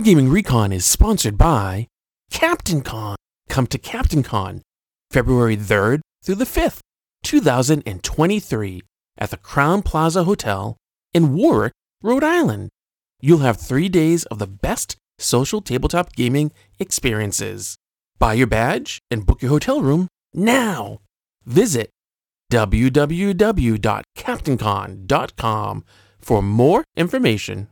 Wargaming Recon is sponsored by CaptainCon. Come to CaptainCon, February 3rd through the 5th, 2023, at the Crown Plaza Hotel in Warwick, Rhode Island. You'll have 3 days of the best social tabletop gaming experiences. Buy your badge and book your hotel room now. Visit www.captaincon.com for more information.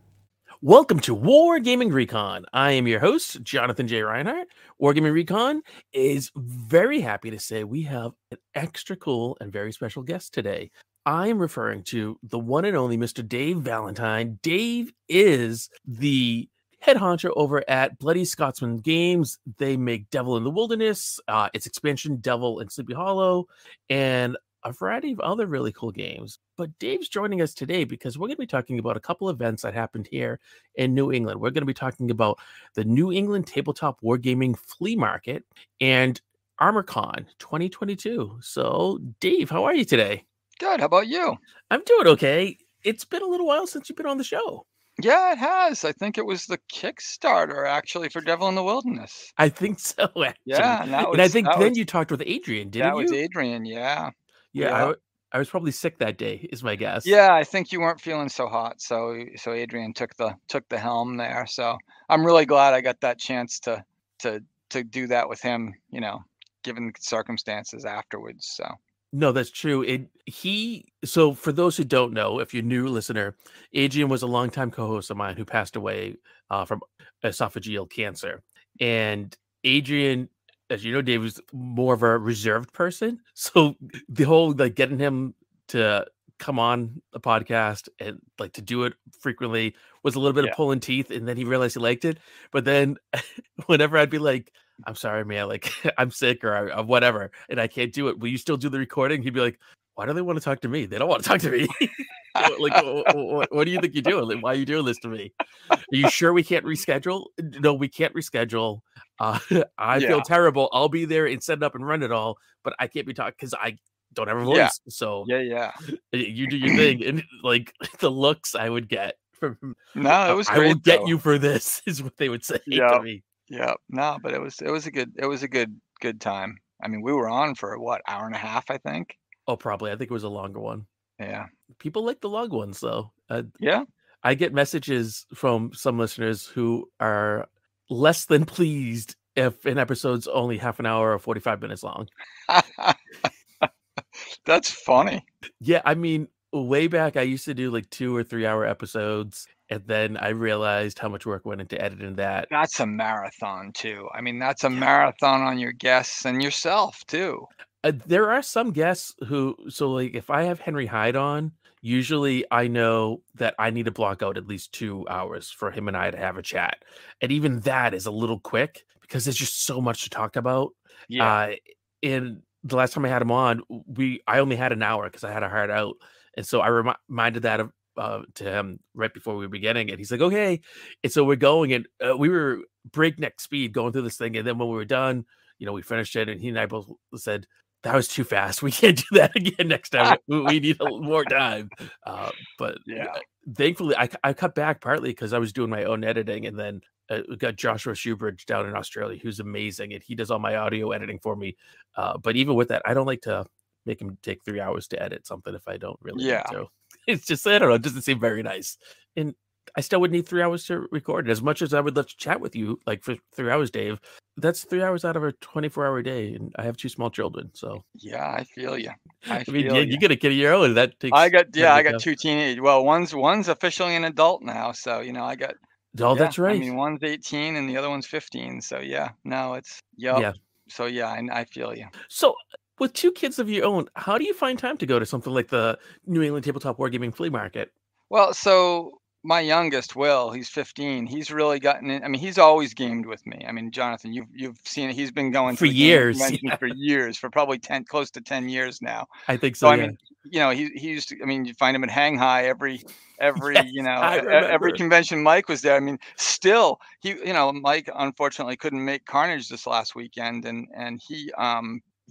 Welcome to Wargaming Recon. I am your host, Jonathan J. Reinhardt. Wargaming Recon is very happy to say we have an extra cool and very special guest today. I am referring to the one and only Mr. Dave Valentine. Dave is the head honcho over at Bloody Scotsman Games. They make Devil in the Wilderness, its expansion, Devil and Sleepy Hollow, and a variety of other really cool games. But Dave's joining us today because we're going to be talking about a couple events that happened here in New England. We're going to be talking about the New England Tabletop Wargaming Flea Market and ArmorCon 2022. So, Dave, how are you today? Good. How about you? I'm doing okay. It's been a little while since you've been on the show. Yeah, it has. I think it was the Kickstarter, actually, for Devil in the Wilderness. I think so, actually. Yeah. And I think then you talked with Adrian, didn't you? That was Adrian, yeah. Yeah, I was probably sick that day, is my guess. Yeah, I think you weren't feeling so hot, so Adrian took the helm there. So I'm really glad I got that chance to do that with him, you know, given the circumstances afterwards. So no, that's true. So for those who don't know, if you're a new listener, Adrian was a longtime co-host of mine who passed away from esophageal cancer, and Adrian, as you know, Dave was more of a reserved person. So the whole, like, getting him to come on the podcast and, like, to do it frequently was a little bit of pulling teeth. And then he realized he liked it. But then whenever I'd be like, I'm sorry, man, like, I'm sick or whatever, and I can't do it, will you still do the recording? He'd be like, why do they want to talk to me? They don't want to talk to me. Like, what do you think you're doing? Like, why are you doing this to me? Are you sure we can't reschedule? No, we can't reschedule. I feel terrible. I'll be there and set it up and run it all, but I can't be talking because I don't have a voice. Yeah. So you do your thing. And, like, the looks I would get from, no, it was great. I will get you for this, is what they would say to me. Yeah, no, but it was a good time. I mean, we were on for what, hour and a half, I think. Oh, probably. I think it was a longer one. Yeah. People like the long ones, though. Yeah. I get messages from some listeners who are less than pleased if an episode's only half an hour or 45 minutes long. That's funny. Yeah. I mean, way back, I used to do like 2 or 3 hour episodes. And then I realized how much work went into editing that. That's a marathon, too. I mean, that's a marathon on your guests and yourself, too. There are some guests who, so, like, if I have Henry Hyde on, usually I know that I need to block out at least 2 hours for him and I to have a chat. And even that is a little quick because there's just so much to talk about. Yeah. And the last time I had him on, I only had an hour because I had a hard out. And so I reminded that of to him right before we were beginning it. He's like, okay. And so we're going, and we were breakneck speed going through this thing. And then when we were done, you know, we finished it, and he and I both said, that was too fast. We can't do that again next time. We need more time. But yeah, thankfully, I cut back partly because I was doing my own editing, and then we got Joshua Shoebridge down in Australia, who's amazing, and he does all my audio editing for me. But even with that, I don't like to make him take 3 hours to edit something if I don't really need to. It's just, I don't know, it doesn't seem very nice. And I still would need 3 hours to record. As much as I would love to chat with you, like, for 3 hours, Dave, that's 3 hours out of a 24-hour day, and I have 2 small children. So yeah, I feel you. I mean, you got a kid of your own. That takes. I got 2 teenage. Well, one's officially an adult now, so, you know, I got. Oh, yeah, that's right. I mean, one's 18 and the other one's 15. So yeah, no, it's yeah. So yeah, and I feel you. So with 2 kids of your own, how do you find time to go to something like the New England Tabletop Wargaming Flea Market? Well, so my youngest, Will, he's 15. He's really gotten in. I mean, he's always gamed with me. I mean, Jonathan, you've seen it. He's been going for years, for probably close to 10 years now. I think so. So I mean, you know, he used to, I mean, you find him at Hang High every yes, you know, every convention. Mike was there. I mean, still, he, you know, Mike unfortunately couldn't make Carnage this last weekend, and he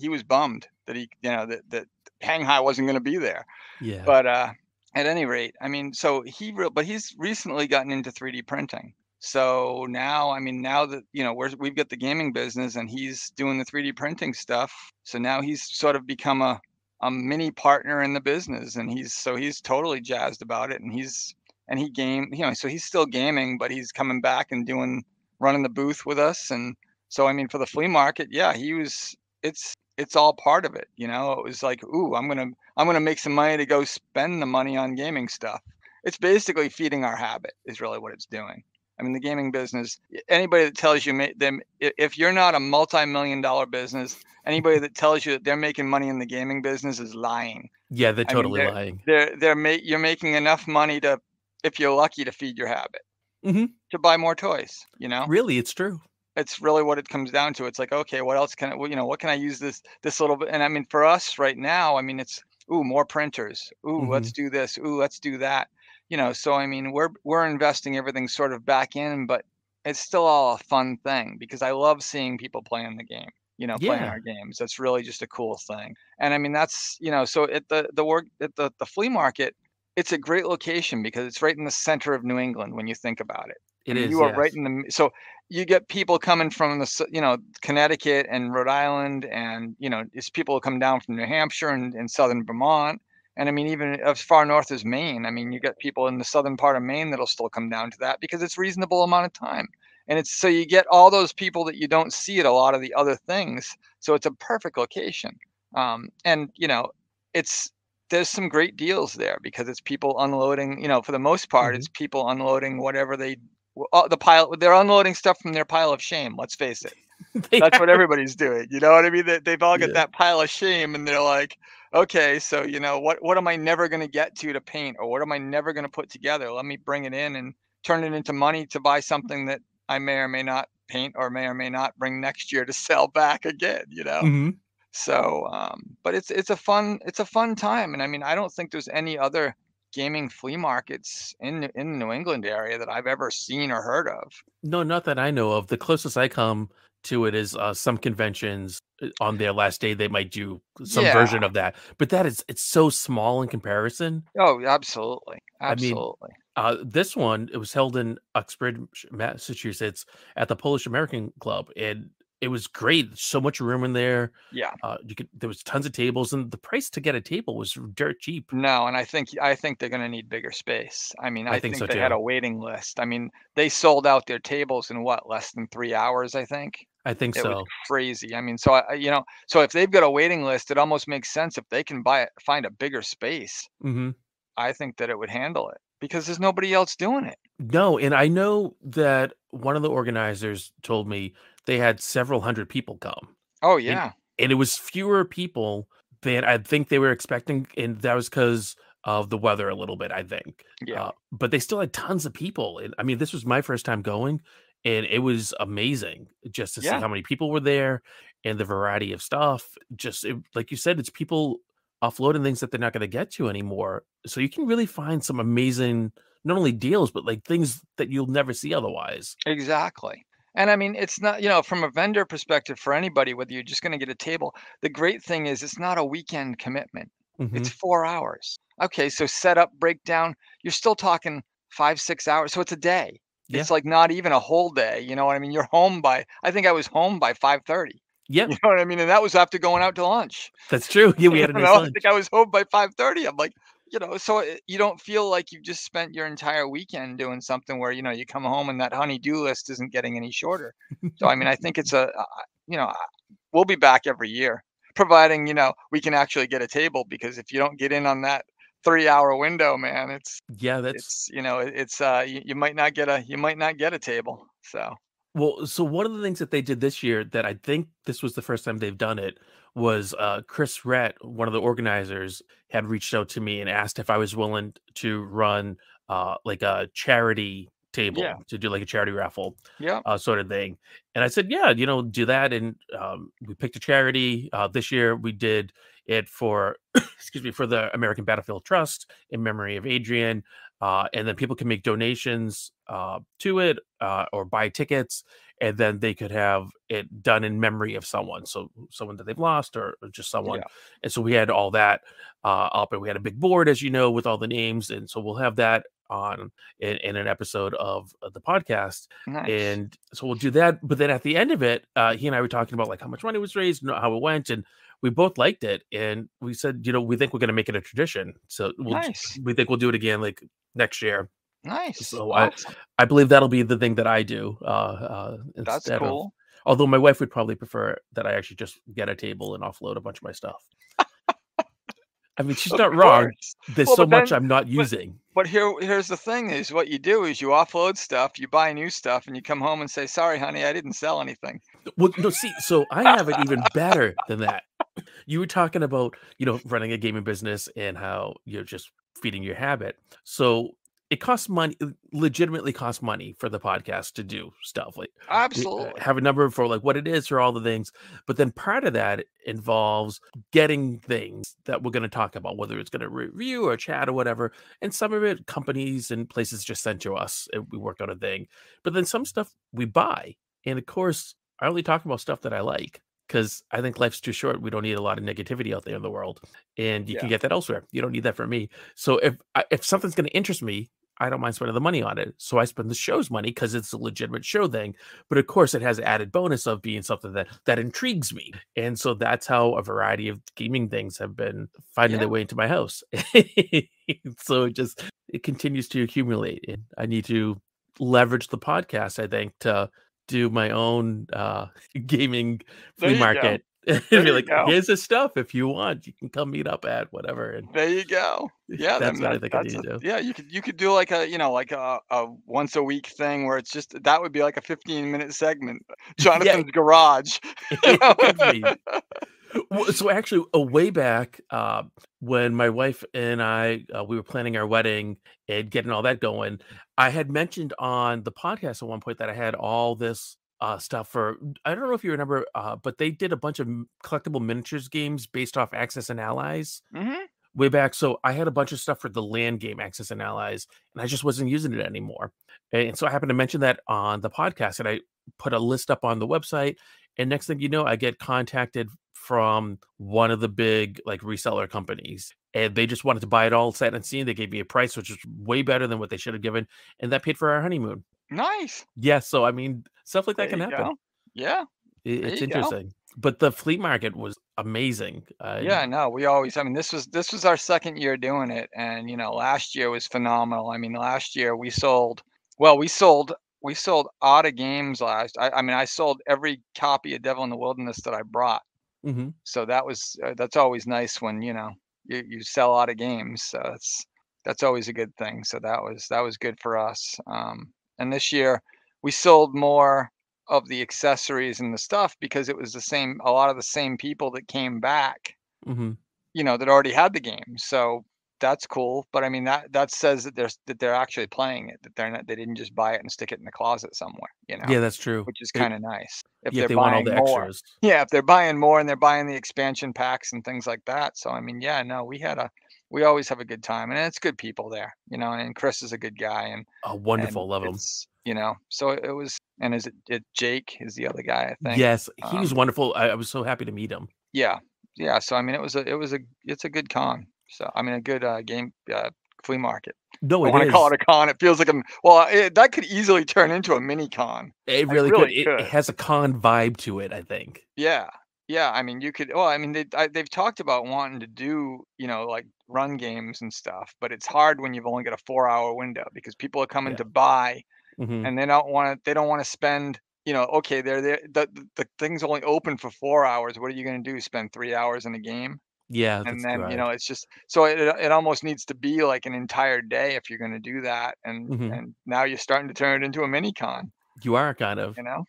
was bummed that he, you know, that Hang High wasn't going to be there. Yeah. But at any rate, I mean, so but he's recently gotten into 3D printing. So now, I mean, now that, you know, we've got the gaming business and he's doing the 3D printing stuff. So now he's sort of become a mini partner in the business, and he's totally jazzed about it. And he game, you know, so he's still gaming, but he's coming back and running the booth with us. And so, I mean, for the flea market, yeah, it's all part of it. You know, it was like, ooh, I'm going to make some money to go spend the money on gaming stuff. It's basically feeding our habit is really what it's doing. I mean, the gaming business, anybody that tells you them, if you're not a multi-million-dollar business, anybody that tells you that they're making money in the gaming business is lying. Yeah, they're totally lying. You're making enough money to, if you're lucky, to feed your habit, to buy more toys, you know? Really, it's true. It's really what it comes down to. It's like, okay, what else can I, you know, what can I use this little bit? And I mean, for us right now, I mean, it's, ooh, more printers. Ooh, let's do this. Ooh, let's do that. You know, so I mean, we're investing everything sort of back in, but it's still all a fun thing because I love seeing people playing the game, you know, playing our games. That's really just a cool thing. And I mean, that's, you know, so at the flea market, it's a great location because it's right in the center of New England when you think about it. You are right in the, so you get people coming from the, you know, Connecticut and Rhode Island, and, you know, it's people who come down from New Hampshire and southern Vermont. And I mean, even as far north as Maine, I mean, you get people in the southern part of Maine that'll still come down to that because it's a reasonable amount of time. And it's, so you get all those people that you don't see at a lot of the other things. So it's a perfect location. And, you know, there's some great deals there because it's people unloading, you know, for the most part, it's people unloading whatever they're unloading stuff from their pile of shame. Let's face it. That's what everybody's doing. You know what I mean? They've all got that pile of shame and they're like, okay, so, you know, what am I never going to get to paint, or what am I never going to put together? Let me bring it in and turn it into money to buy something that I may or may not paint or may not bring next year to sell back again, you know? So, but it's a fun time. And I mean, I don't think there's any other gaming flea markets in the New England area that I've ever seen or heard of. No, not that I know of. The closest I come to it is some conventions on their last day they might do some version of that, but it's so small in comparison. Oh, absolutely. I mean, this one, it was held in Uxbridge, Massachusetts, at the Polish American Club, and it was great. So much room in there. Yeah, there was tons of tables, and the price to get a table was dirt cheap. No, and I think they're going to need bigger space. I mean, I think they had a waiting list. I mean, they sold out their tables in what, less than 3 hours? I think so. It was crazy. I mean, so you know, so if they've got a waiting list, it almost makes sense if they can find a bigger space. I think that it would handle it, because there's nobody else doing it. No, and I know that one of the organizers told me they had several hundred people come. Oh, yeah. And it was fewer people than I think they were expecting, and that was because of the weather a little bit, I think. Yeah. But they still had tons of people. And I mean, this was my first time going, and it was amazing just to see how many people were there and the variety of stuff. Just like you said, it's people offloading things that they're not going to get to anymore. So you can really find some amazing, not only deals, but like things that you'll never see otherwise. Exactly. And I mean, it's not, you know, from a vendor perspective, for anybody, whether you're just going to get a table, the great thing is it's not a weekend commitment. It's 4 hours. Okay. So set up, breakdown, you're still talking 5-6 hours. So it's a day. Yeah. It's like not even a whole day. You know what I mean? You're home by, I think I was home by 5:30. Yeah, you know what I mean, and that was after going out to lunch. That's true. Yeah, we had a nice lunch. I think I was home by 5:30. I'm like, you know, so you don't feel like you've just spent your entire weekend doing something where, you know, you come home and that honey-do list isn't getting any shorter. So I mean, I think it's you know, we'll be back every year, providing, you know, we can actually get a table, because if you don't get in on that 3 hour window, man, it's you know, it's you might not get a table. So. Well, so one of the things that they did this year that I think this was the first time they've done it was Chris Rett, one of the organizers, had reached out to me and asked if I was willing to run like a charity table, to do like a charity raffle sort of thing. And I said, yeah, you know, do that. And we picked a charity. This year we did it for, excuse me, for the American Battlefield Trust in memory of Adrian. And then people can make donations to it or buy tickets, and then they could have it done in memory of someone. So someone that they've lost, or just someone. Yeah. And so we had all that up, and we had a big board, as you know, with all the names. And so we'll have that on in an episode of the podcast. Nice. And so we'll do that. But then at the end of it, he and I were talking about like how much money was raised and how it went, and we both liked it. And we said, you know, we think we're going to make it a tradition. So we'll, nice. We think we'll do it again like next year. Nice. So awesome. I believe that'll be the thing that I do. That's cool. Although my wife would probably prefer that I actually just get a table and offload a bunch of my stuff. I mean, she's not wrong. There's so much I'm not using. But here's the thing is what you do is you offload stuff, you buy new stuff, and you come home and say, sorry, honey, I didn't sell anything. Well, no, see, so I have it even better than that. You were talking about, you know, running a gaming business and how you're just feeding your habit. So it costs money, legitimately costs money for the podcast to do stuff. Like, absolutely. We have a number for like what it is for all the things. But then part of that involves getting things that we're going to talk about, whether it's going to review or chat or whatever. And some of it companies and places just sent to us and we work on a thing. But then some stuff we buy. And of course, I only talk about stuff that I like because I think life's too short. We don't need a lot of negativity out there in the world. And you can get that elsewhere. You don't need that from me. So if something's going to interest me, I don't mind spending the money on it. So I spend the show's money because it's a legitimate show thing. But of course, it has added bonus of being something that intrigues me. And so that's how a variety of gaming things have been finding their way into my house. So it continues to accumulate. And I need to leverage the podcast, I think, to do my own gaming flea market. Be like, here's this stuff. If you want, you can come meet up at whatever. And there you go. Yeah, that's what I think I need to do. Yeah, you could do like a a once a week thing where it's just that would be like a 15-minute segment. Jonathan's garage. So actually, way back when my wife and I we were planning our wedding and getting all that going, I had mentioned on the podcast at one point that I had all this stuff for, I don't know if you remember, but they did a bunch of collectible miniatures games based off Axis and Allies way back. So I had a bunch of stuff for the land game Axis and Allies, and I just wasn't using it anymore. And so I happened to mention that on the podcast, and I put a list up on the website. And next thing you know, I get contacted from one of the big like reseller companies, and they just wanted to buy it all sight unseen. They gave me a price which is way better than what they should have given, and that paid for our honeymoon. Nice. Yeah. So I mean, stuff like that can happen. Yeah. It's interesting. But the flea market was amazing. Yeah, no, we always, I mean, this was our second year doing it. And, you know, last year was phenomenal. I mean, last year we sold odd of games I sold every copy of Devil in the Wilderness that I brought. So that was, that's always nice when, you know, you sell odd of games. So that's always a good thing. So that was good for us. And this year we sold more of the accessories and the stuff because it was a lot of the same people that came back, you know, that already had the game. So that's cool. But I mean, that says that they're actually playing it, that they didn't just buy it and stick it in the closet somewhere, you know? Yeah, that's true. Which is kind of nice. If they want all the extras. Yeah. If they're buying more and they're buying the expansion packs and things like that. So, I mean, yeah, no, we always have a good time, and it's good people there, you know, and Chris is a good guy and a wonderful, love him, you know, so it was, and Jake is the other guy, I think. Yes. He was wonderful. I was so happy to meet him. Yeah. Yeah. So, I mean, it's a good con. So, I mean, a good game, flea market. No, I want to call it a con. It feels like that could easily turn into a mini con. It really could. It has a con vibe to it, I think. Yeah. Yeah, I mean, you could. Well, I mean, they've talked about wanting to do, you know, like run games and stuff, but it's hard when you've only got a 4-hour window because people are coming to buy, and they don't want to spend. You know, okay, they're there. The thing's only open for 4 hours. What are you going to do? Spend 3 hours in a game? Yeah, and then right. You know, it's just so it almost needs to be like an entire day if you're going to do that. And and now you're starting to turn it into a mini con. You are kind of, you know.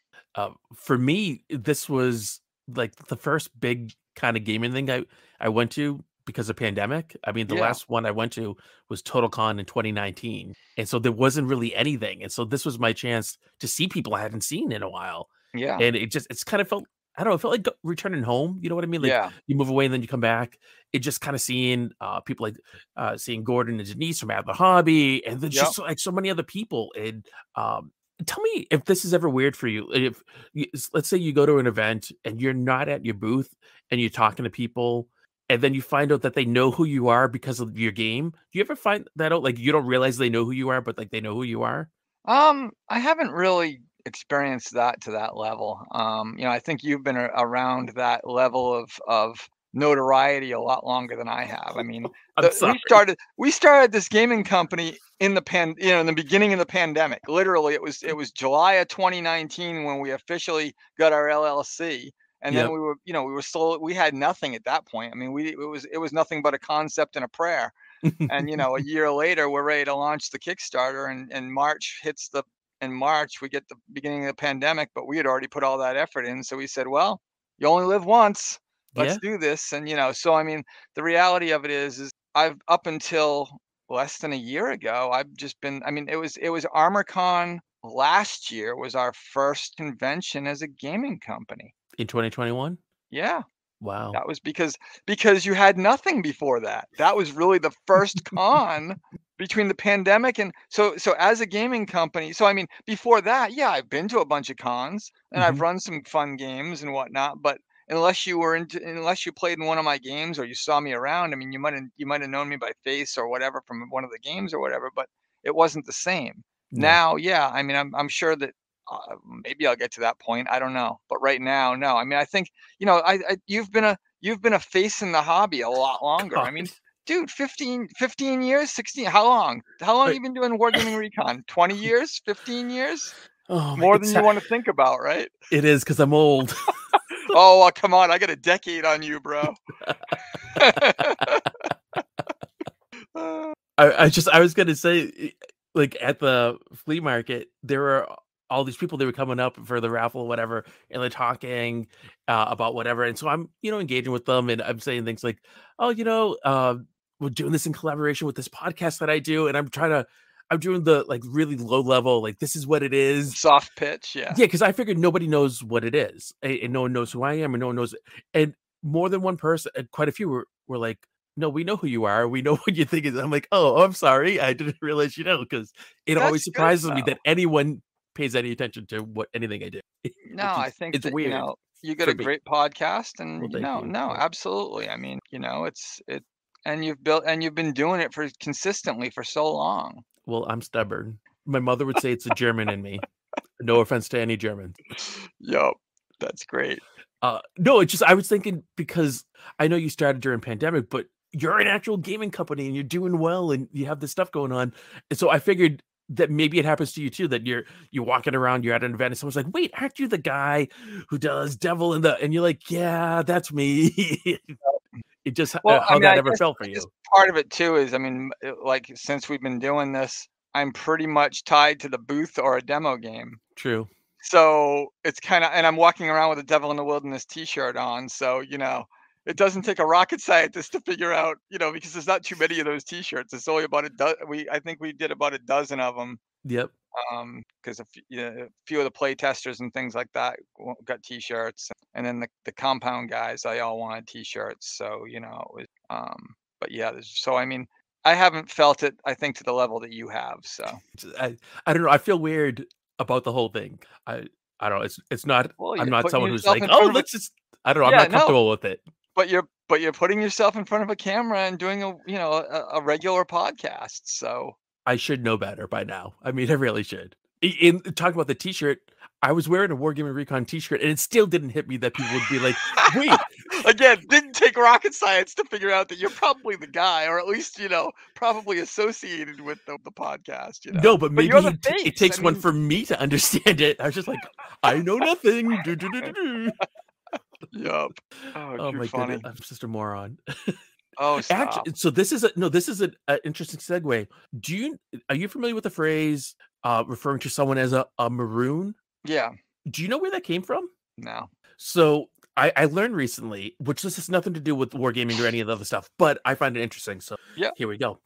For me, this was like the first big kind of gaming thing I went to because of pandemic. I mean, the last one I went to was Total Con in 2019. And so there wasn't really anything. And so this was my chance to see people I hadn't seen in a while. Yeah. And it's kind of felt, I don't know, it felt like returning home. You know what I mean? Like you move away and then you come back. It just kind of seeing people like seeing Gordon and Denise from Out of the Hobby. And then just like so many other people. And tell me if this is ever weird for you. If let's say you go to an event and you're not at your booth and you're talking to people and then you find out that they know who you are because of your game. Do you ever find that out? Like, you don't realize they know who you are, but like they know who you are? I haven't really experienced that to that level. You know, I think you've been around that level of notoriety a lot longer than I have. I mean, we started this gaming company in the beginning of the pandemic. Literally, it was July of 2019 when we officially got our LLC. And then we were, you know, we had nothing at that point. I mean, it was nothing but a concept and a prayer. And, you know, a year later, we're ready to launch the Kickstarter, and March hits the, in March, we get the beginning of the pandemic, but we had already put all that effort in. So we said, well, you only live once, let's do this. And, you know, so, I mean, the reality of it is I've, up until less than a year ago, I've just been, I mean, it was ArmorCon last year was our first convention as a gaming company. In 2021? Yeah. Wow. That was because you had nothing before that. That was really the first con between the pandemic and so as a gaming company. So I mean, before that, yeah, I've been to a bunch of cons and I've run some fun games and whatnot. But unless you played in one of my games or you saw me around, I mean, you might have known me by face or whatever from one of the games or whatever. But it wasn't the same. No. Now, yeah, I mean, I'm sure that. Maybe I'll get to that point. I don't know, but right now, no. I mean, I think you know. You've been a face in the hobby a lot longer. God. I mean, dude, 15 years, 16. How long have you been doing Wargaming Recon? 20 years, 15 years. Oh, more than you want to think about, right? It is because I'm old. Oh, well, come on! I got a decade on you, bro. I was gonna say, like at the flea market, there were. All these people, they were coming up for the raffle, or whatever, and they're talking about whatever. And so I'm, you know, engaging with them, and I'm saying things like, "Oh, you know, we're doing this in collaboration with this podcast that I do," and I'm doing the like really low level, like this is what it is, soft pitch, yeah, because I figured nobody knows what it is, and no one knows who I am, and no one knows, and more than one person, quite a few were like, "No, we know who you are. We know what you think is." I'm like, "Oh, I'm sorry, I didn't realize you know," because it always surprises me that anyone. Pays any attention to anything I do. No, I think it's weird. You know, you got a great podcast, and well, no, absolutely. I mean, you know, it's and you've been doing it for consistently for so long. Well, I'm stubborn. My mother would say it's a German in me. No offense to any Germans. Yep, that's great. No, it's just I was thinking because I know you started during pandemic, but you're an actual gaming company and you're doing well and you have this stuff going on, and so I figured. That maybe it happens to you too, that you're walking around, you're at an event and someone's like, "Wait, aren't you the guy who does Devil in the," and you're like, "Yeah, that's me." It just, well, how I mean, that I ever felt for you. Part of it too is, I mean, like since we've been doing this, I'm pretty much tied to the booth or a demo game. True. So it's kind of, and I'm walking around with a Devil in the Wilderness t-shirt on. So, you know, it doesn't take a rocket scientist to figure out, you know, because there's not too many of those t-shirts. It's only about I think we did about a dozen of them. Yep. Because a few of the play testers and things like that got t-shirts, and then the compound guys, they all wanted t-shirts. So, you know, it was, but yeah, so I mean, I haven't felt it, I think, to the level that you have. So I don't know. I feel weird about the whole thing. I don't know. It's not, well, I'm not someone who's like, "Oh, let's just," I don't know. Yeah, I'm not comfortable with it. But you're putting yourself in front of a camera and doing a regular podcast. So I should know better by now. I mean, I really should. In talking about the t-shirt, I was wearing a Wargaming Recon t-shirt, and it still didn't hit me that people would be like, "Wait." Again, didn't take rocket science to figure out that you're probably the guy, or at least, you know, probably associated with the podcast. You know? No, but maybe it takes one for me to understand it. I was just like, I know nothing. Yup. Oh my god, I'm just a moron. Oh, stop. Actually, so this is an interesting segue. Are you familiar with the phrase referring to someone as a maroon? Yeah. Do you know where that came from? No. So I learned recently, which this has nothing to do with wargaming or any of the other stuff, but I find it interesting. So yeah, here we go.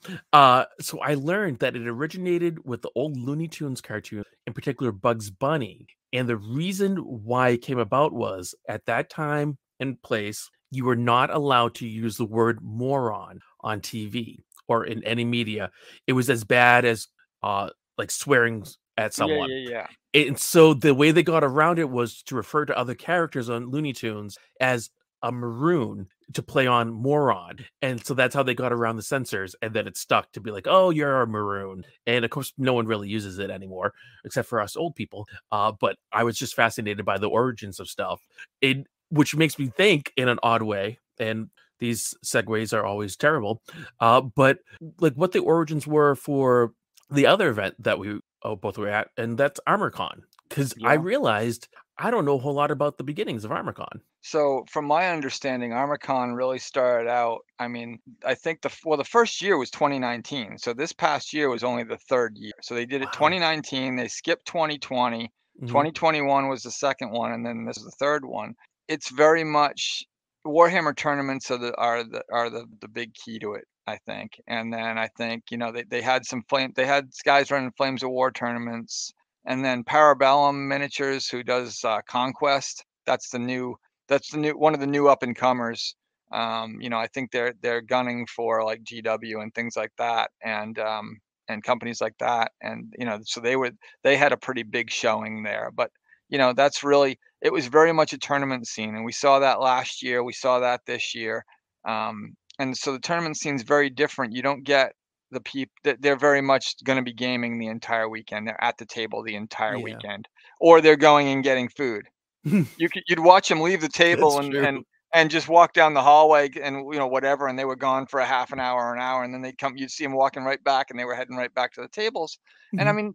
So I learned that it originated with the old Looney Tunes cartoon, in particular Bugs Bunny. And the reason why it came about was at that time and place, you were not allowed to use the word moron on TV or in any media. It was as bad as like swearing at someone. Yeah. And so the way they got around it was to refer to other characters on Looney Tunes as a maroon to play on Moron, and so that's how they got around the censors, and then it stuck to be like, oh, you're a maroon, and of course no one really uses it anymore except for us old people. But I was just fascinated by the origins of stuff, which makes me think in an odd way, and these segues are always terrible, but like what the origins were for the other event that we both were at, and that's ArmorCon, because I realized I don't know a whole lot about the beginnings of ArmorCon. So from my understanding, ArmorCon really started out, I mean, I think the first year was 2019. So this past year was only the third year. So they did it 2019, they skipped 2020, 2021 was the second one, and then this is the third one. It's very much Warhammer tournaments are the big key to it, I think. And then I think, you know, they had guys running Flames of War tournaments. And then Parabellum Miniatures, who does Conquest, that's the new one of the new up and comers. You know, I think they're gunning for like GW and things like that, and companies like that. And you know, so they had a pretty big showing there. But you know, it was very much a tournament scene, and we saw that last year. We saw that this year, and so the tournament scene's very different. You don't get the people that they're very much going to be gaming the entire weekend. They're at the table the entire weekend, or they're going and getting food. You'd watch them leave the table and just walk down the hallway and, you know, whatever. And they were gone for a half an hour or an hour. And then they'd come, you'd see them walking right back, and they were heading right back to the tables. And I mean,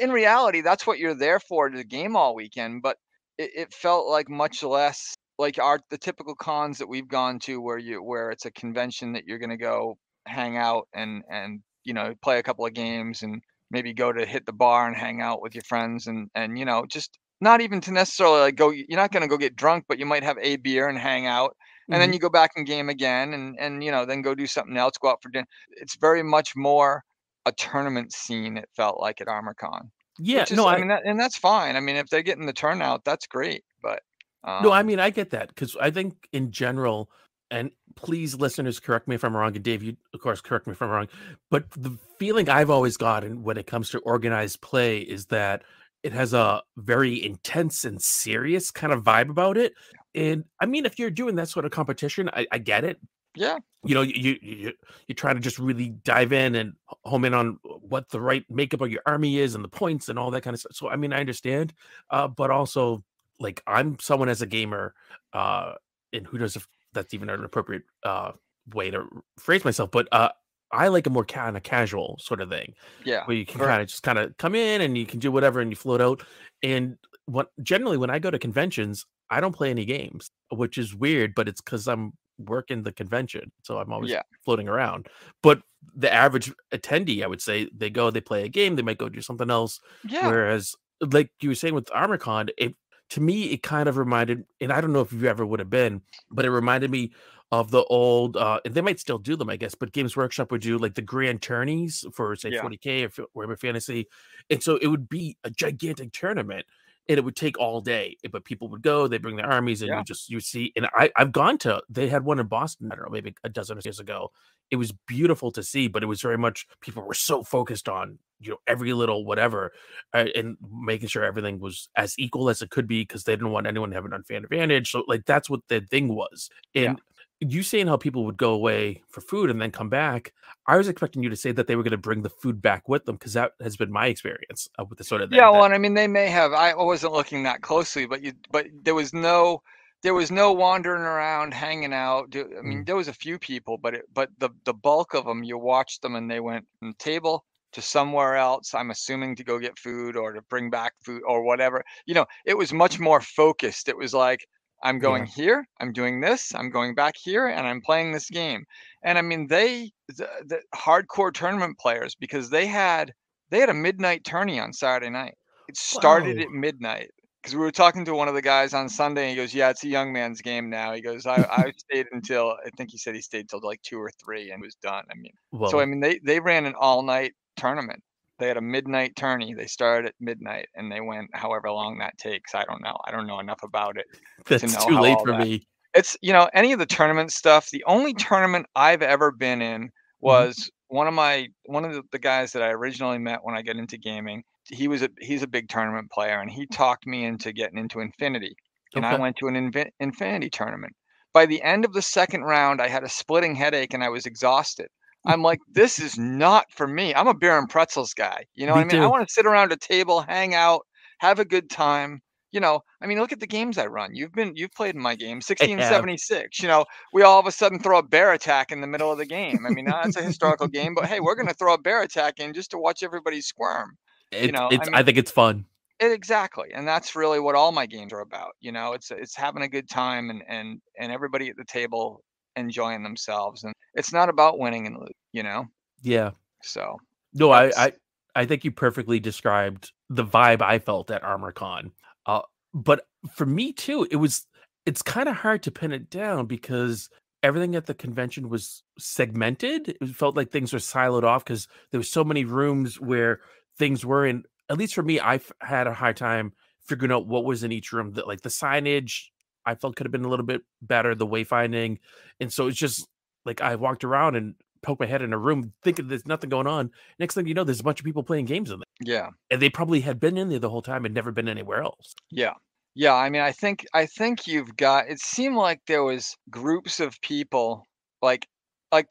in reality, that's what you're there for, to game all weekend. But it felt like much less like the typical cons that we've gone to, where it's a convention that you're going to go hang out and you know, play a couple of games and maybe go to hit the bar and hang out with your friends, and you know, just not even to necessarily like go, you're not going to go get drunk, but you might have a beer and hang out, and then you go back and game again, and you know, then go do something else, go out for dinner. It's very much more a tournament scene, it felt like, at ArmorCon. And that's fine. I mean, if they're getting the turnout, that's great. But no, I mean, I get that, because I think in general, and please, listeners, correct me if I'm wrong. And Dave, you, of course, correct me if I'm wrong. But the feeling I've always gotten when it comes to organized play is that it has a very intense and serious kind of vibe about it. And I mean, if you're doing that sort of competition, I get it. Yeah. You know, you're trying to just really dive in and home in on what the right makeup of your army is and the points and all that kind of stuff. So, I mean, I understand. But also, like, I'm someone as a gamer, and who knows if that's even an appropriate way to phrase myself, but I like a more kind of casual sort of thing, where you can kind of just kind of come in and you can do whatever and you float out. And what generally when I go to conventions, I don't play any games, which is weird, but it's because I'm working the convention, so I'm always floating around. But the average attendee, I would say, they go, they play a game, they might go do something else. Whereas, like you were saying with ArmorCon, to me, it kind of reminded, and I don't know if you ever would have been, but it reminded me of the old, and they might still do them, I guess, but Games Workshop would do like the grand tourneys for, say, 40K or Warhammer Fantasy. And so it would be a gigantic tournament, and it would take all day, but people would go, they bring their armies, and you see, and I've gone to, they had one in Boston, I don't know, maybe a dozen years ago. It was beautiful to see, but it was very much, people were so focused on, you know, every little whatever, and making sure everything was as equal as it could be, because they didn't want anyone to have an unfair advantage. So like, that's what the thing was. And you saying how people would go away for food and then come back, I was expecting you to say that they were going to bring the food back with them, because that has been my experience with the sort of thing. Well, and I mean, they may have, I wasn't looking that closely, but there was no wandering around, hanging out. I mean, there was a few people, but the bulk of them, you watched them and they went from the table to somewhere else, I'm assuming to go get food or to bring back food or whatever. You know, it was much more focused. It was like, I'm going here, I'm doing this, I'm going back here, and I'm playing this game. And I mean, the hardcore tournament players, because they had a midnight tourney on Saturday night. It started at midnight. Because we were talking to one of the guys on Sunday, and he goes, "Yeah, it's a young man's game now." He goes, "I stayed until, I think he said he stayed till like 2 or 3 and was done." I mean, so I mean, they ran an all night tournament. They had a midnight tourney. They started at midnight and they went however long that takes. I don't know. I don't know enough about it. That's too late for me. It's, you know, any of the tournament stuff. The only tournament I've ever been in was one of the guys that I originally met when I got into gaming. He's a big tournament player, and he talked me into getting into Infinity, and I went to an Infinity tournament. By the end of the second round, I had a splitting headache and I was exhausted. I'm like, this is not for me. I'm a beer and pretzels guy. You know what I mean? I want to sit around a table, hang out, have a good time. You know, I mean, look at the games I run. You've played in my game, 1676. You know, we all of a sudden throw a bear attack in the middle of the game. I mean, that's a historical game, but hey, we're going to throw a bear attack in just to watch everybody squirm. You know, I mean, I think it's fun. Exactly. And that's really what all my games are about. You know, it's having a good time and everybody at the table enjoying themselves. And it's not about winning and losing, you know? Yeah. So. No, I think you perfectly described the vibe I felt at ArmorCon. But for me too, it's kind of hard to pin it down because everything at the convention was segmented. It felt like things were siloed off because there were so many rooms where things were in. At least for me, I had a hard time figuring out what was in each room. That like the signage I felt could have been a little bit better, the wayfinding, and so it's just like I walked around and poked my head in a room thinking there's nothing going on. Next thing you know, there's a bunch of people playing games in there. Yeah. And they probably had been in there the whole time and never been anywhere else. Yeah. Yeah. I mean, I think you've got, it seemed like there was groups of people like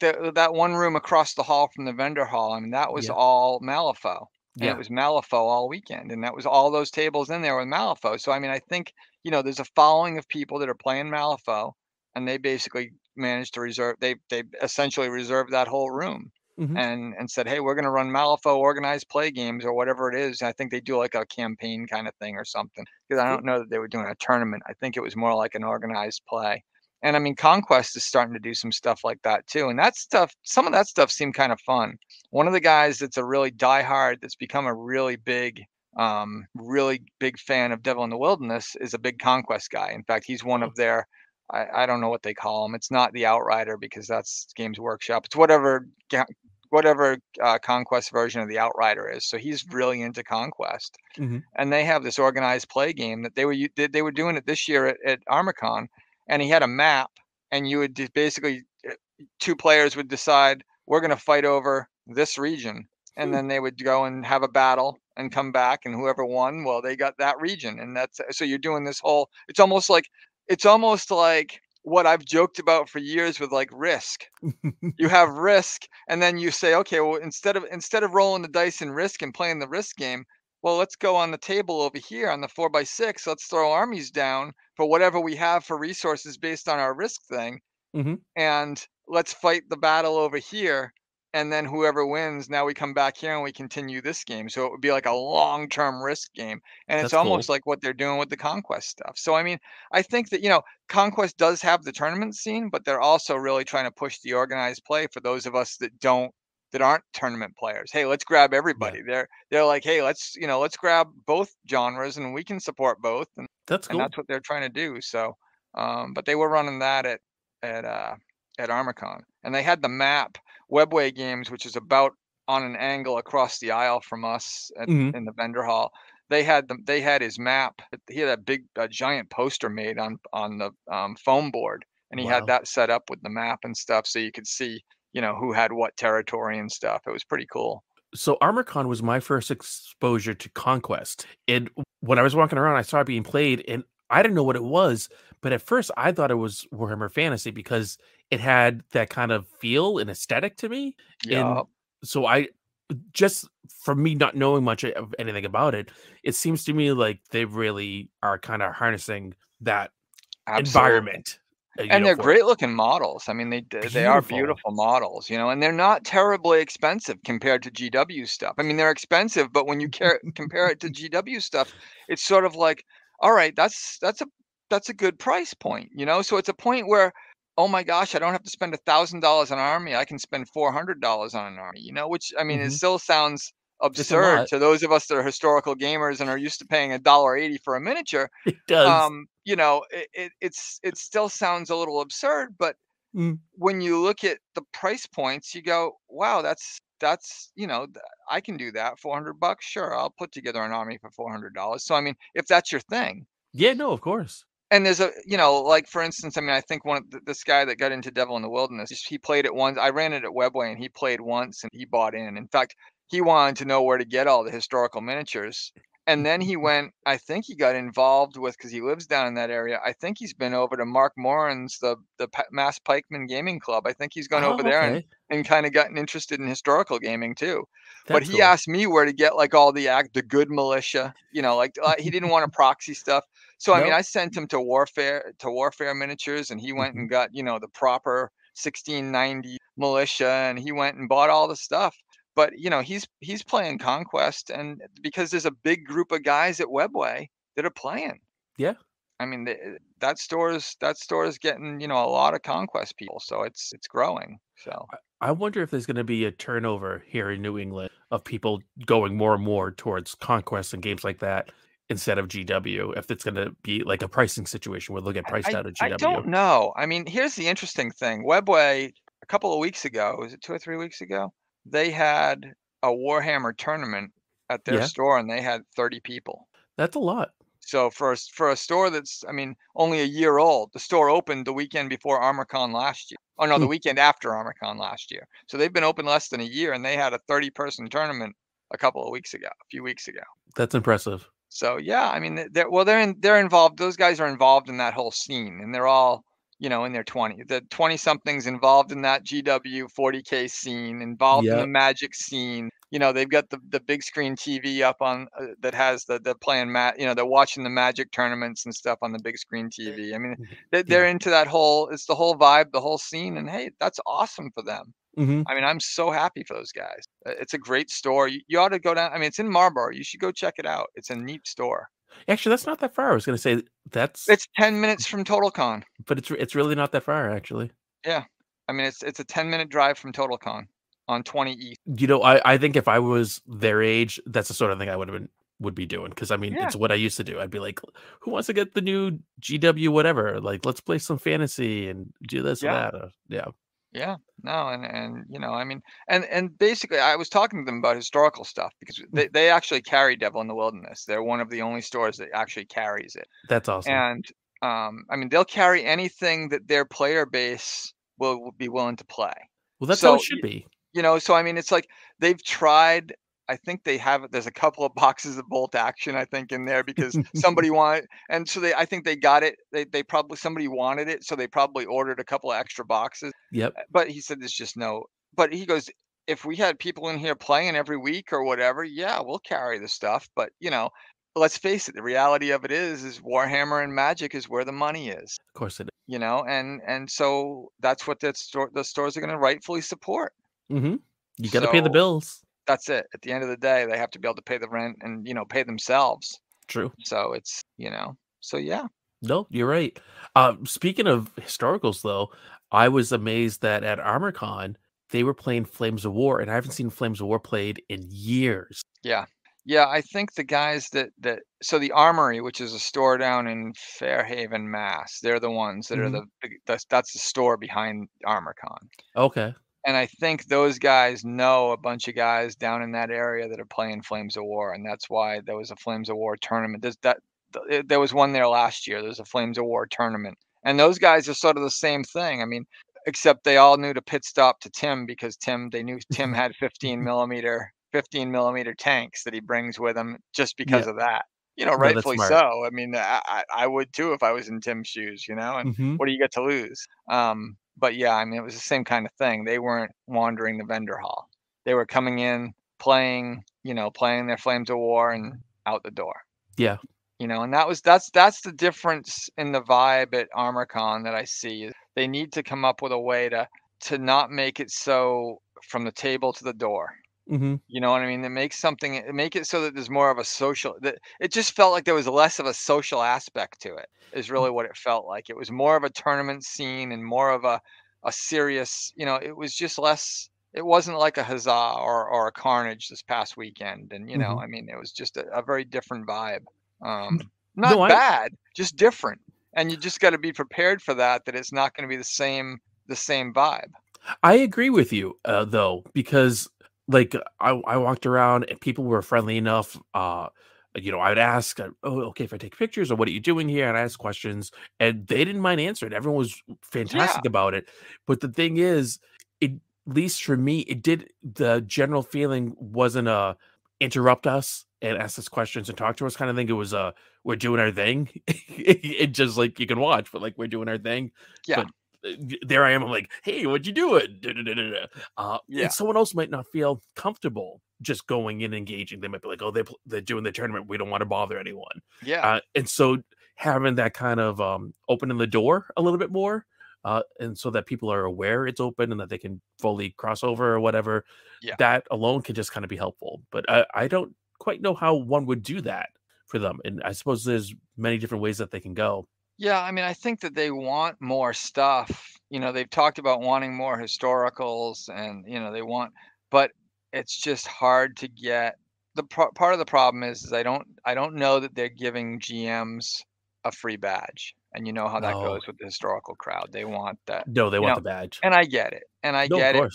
that one room across the hall from the vendor hall. I mean, that was all Malifaux. And it was Malifaux all weekend. And that was all those tables in there with Malifaux. So, I mean, I think, you know, there's a following of people that are playing Malifaux and they basically managed to reserve, they essentially reserved that whole room. Mm-hmm. And said, hey, we're going to run Malifaux organized play games or whatever it is. And I think they do like a campaign kind of thing or something, because I don't know that they were doing a tournament. I think it was more like an organized play. And I mean, Conquest is starting to do some stuff like that too. And that stuff, some of that stuff seemed kind of fun. One of the guys that's a really diehard, that's become a really big fan of Devil in the Wilderness is a big Conquest guy. In fact, he's one of their, I don't know what they call them. It's not the Outrider because that's Games Workshop. It's whatever Conquest version of the Outrider is. So he's really into Conquest, and they have this organized play game that they were doing it this year at ArmorCon, and he had a map, and you would basically, two players would decide we're going to fight over this region, and then they would go and have a battle and come back, and whoever won, well, they got that region, and that's so you're doing this whole. It's almost like what I've joked about for years with like Risk. You have Risk and then you say, okay, well, instead of rolling the dice in Risk and playing the Risk game, well, let's go on the table over here on the 4x6. Let's throw armies down for whatever we have for resources based on our Risk thing. Mm-hmm. And let's fight the battle over here. And then whoever wins, now we come back here and we continue this game. So it would be like a long-term Risk game. And it's almost like what they're doing with the Conquest stuff. So, I mean, I think that, you know, Conquest does have the tournament scene, but they're also really trying to push the organized play for those of us that aren't tournament players. Hey, let's grab everybody. Yeah. They're like, hey, let's grab both genres and we can support both. And that's cool. And that's what they're trying to do. So, but they were running that at ArmorCon, and they had the map Webway Games, which is about on an angle across the aisle from us in the vendor hall. They had his map. He had a giant poster made on the foam board, and he had that set up with the map and stuff, so you could see, you know, who had what territory and stuff. It was pretty cool. So ArmorCon was my first exposure to Conquest, and when I was walking around, I saw it being played, and I didn't know what it was, but at first I thought it was Warhammer Fantasy because it had that kind of feel and aesthetic to me. Yeah. And so from me not knowing much of anything about it, it seems to me like they really are kind of harnessing that environment. And they're great looking models. I mean, they are beautiful models, you know, and they're not terribly expensive compared to GW stuff. I mean, they're expensive, but when you compare it to GW stuff, it's sort of like, all right, that's a good price point, you know? So it's a point where, oh my gosh, I don't have to spend $1,000 on an army. I can spend $400 on an army, you know, which, I mean, it still sounds absurd to those of us that are historical gamers and are used to paying $1.80 for a miniature. It does. You know, it still sounds a little absurd, but when you look at the price points, you go, wow, that's, you know, I can do that. $400. Sure. I'll put together an army for $400. So, I mean, if that's your thing. Yeah, no, of course. And there's a, you know, like for instance, I mean, I think this guy that got into Devil in the Wilderness, he played it once. I ran it at Webway and he played once and he bought in. In fact, he wanted to know where to get all the historical miniatures. And then he went, I think he got involved with, because he lives down in that area, I think he's been over to Mark Morin's, the Mass Pikeman Gaming Club. I think he's gone over there and kind of gotten interested in historical gaming too. That's but he asked me where to get like all the good militia, you know, like he didn't want to proxy stuff. So, I mean, I sent him to Warfare Miniatures, and he went and got, you know, the proper 1690 militia, and he went and bought all the stuff. But, you know, he's playing Conquest, and because there's a big group of guys at Webway that are playing. Yeah. I mean, that store is getting, you know, a lot of Conquest people. So it's growing. So I wonder if there's going to be a turnover here in New England of people going more and more towards Conquest and games like that instead of GW, if it's going to be like a pricing situation where they'll get priced out of GW. I don't know. I mean, here's the interesting thing. Webway, a couple of weeks ago, was it 2 or 3 weeks ago? They had a Warhammer tournament at their store, and they had 30 people. That's a lot. So for a store that's, I mean, only a year old, the store opened the weekend before ArmorCon last year. Oh, no, the weekend after ArmorCon last year. So they've been open less than a year, and they had a 30-person tournament a few weeks ago. That's impressive. So, yeah, I mean, they're involved. Those guys are involved in that whole scene, and they're all, you know, in their 20s, the 20-somethings involved in that GW 40K scene, involved in the Magic scene. You know, they've got the big screen TV up on that has the playing you know, they're watching the Magic tournaments and stuff on the big screen TV. I mean, they're into that whole, it's the whole vibe, the whole scene. And hey, that's awesome for them. I mean, I'm so happy for those guys. It's a great store. You ought to go down. I mean, it's in Marlboro. You should go check it out. It's a neat store. Actually, that's not that far. I was going to say it's 10 minutes from Total Con, but it's really not that far, actually. Yeah, I mean, it's a 10-minute drive from Total Con on 20 East. You know, I think if I was their age, that's the sort of thing I would be doing, because I mean, it's what I used to do. I'd be like, who wants to get the new GW whatever? Like, let's play some fantasy and do this and that. No, and you know, I mean, and basically I was talking to them about historical stuff, because they actually carry Devil in the Wilderness. They're one of the only stores that actually carries it. That's awesome. And I mean, they'll carry anything that their player base will be willing to play. Well, that's how it should be. You know, so I mean, it's like they've tried, I think they have, there's a couple of boxes of Bolt Action, I think, in there, because somebody wanted, and so I think they got it. They probably, somebody wanted it. So they probably ordered a couple of extra boxes. Yep. But he said, there's just no, but he goes, if we had people in here playing every week or whatever, yeah, we'll carry the stuff. But you know, let's face it. The reality of it is Warhammer and Magic is where the money is. Of course it is. You know, and so that's what the stores are going to rightfully support. Mm-hmm. You got to pay the bills. That's it. At the end of the day, they have to be able to pay the rent and, you know, pay themselves. True. So it's, you know, so yeah. No, you're right. Speaking of historicals, though, I was amazed that at ArmorCon, they were playing Flames of War, and I haven't seen Flames of War played in years. Yeah. Yeah. I think the guys so the Armory, which is a store down in Fairhaven, Mass, they're the ones that are that's the store behind ArmorCon. Okay. And I think those guys know a bunch of guys down in that area that are playing Flames of War. And that's why there was a Flames of War tournament. There was one there last year. There's a Flames of War tournament. And those guys are sort of the same thing. I mean, except they all knew to pit stop to Tim, because they knew Tim had 15 millimeter tanks that he brings with him just because of that. You know, rightfully so. I mean, I would too if I was in Tim's shoes, you know, and what do you get to lose? But yeah, I mean, it was the same kind of thing. They weren't wandering the vendor hall. They were coming in, playing their Flames of War and out the door. Yeah. You know, and that's the difference in the vibe at ArmorCon that I see. They need to come up with a way to not make it so from the table to the door. You know what I mean? That makes something, make it so that there's more of a social, that it just felt like there was less of a social aspect to it, is really what it felt like. It was more of a tournament scene and more of a serious, you know, it was just less, it wasn't like a Huzzah or a Carnage this past weekend. And, you know, I mean, it was just a very different vibe. Not bad, just different. And you just got to be prepared for that it's not going to be the same vibe. I agree with you though, because like I walked around and people were friendly enough. You know, I would ask, oh, okay, if I take pictures or what are you doing here? And I asked questions and they didn't mind answering. Everyone was fantastic about it. But the thing is, at least for me, the general feeling wasn't interrupt us. and ask us questions and talk to us kind of thing. It was a we're doing our thing. It just like you can watch, but like we're doing our thing. Yeah. But there I am. I'm like, hey, what'd you do? And someone else might not feel comfortable just going in and engaging. They might be like, oh, they're doing the tournament. We don't want to bother anyone. Yeah. And so having that kind of opening the door a little bit more. And so that people are aware it's open and that they can fully cross over or whatever, that alone can just kind of be helpful. But I don't quite know how one would do that for them. And I suppose there's many different ways that they can go. Yeah. I mean, I think that they want more stuff, you know, they've talked about wanting more historicals and, you know, they want, but it's just hard to get. The part of the problem is I don't know that they're giving GMs a free badge. And you know how that goes with the historical crowd. They want that. No, they want the badge. And I get it. And I get it.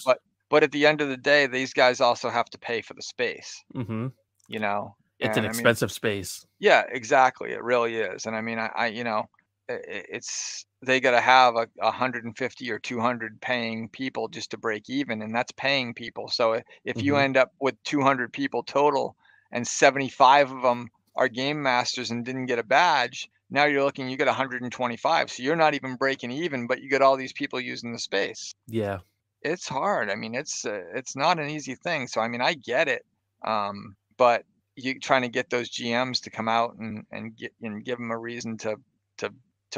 But at the end of the day, these guys also have to pay for the space. Mm-hmm. You know, it's an expensive space. Yeah, exactly. It really is. And I mean, I you know, it's they got to have 150 or 200 paying people just to break even, and that's paying people. So if you end up with 200 people total, and 75 of them are game masters and didn't get a badge. Now you're looking, you get 125. So you're not even breaking even, but you got all these people using the space. Yeah. It's hard. I mean, it's not an easy thing. So, I mean, I get it. But you trying to get those GMs to come out and give them a reason to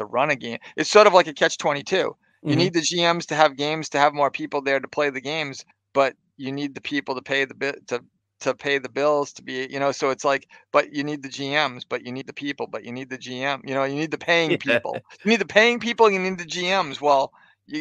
run a game. It's sort of like a catch-22. You need the GMs to have games, to have more people there to play the games, but you need the people to pay the bit to pay the bills to be, you know, so it's like, but you need the GMs, but you need the people, but you need the GM, you know, you need the paying people, you need the paying people, you need the GMs. Well,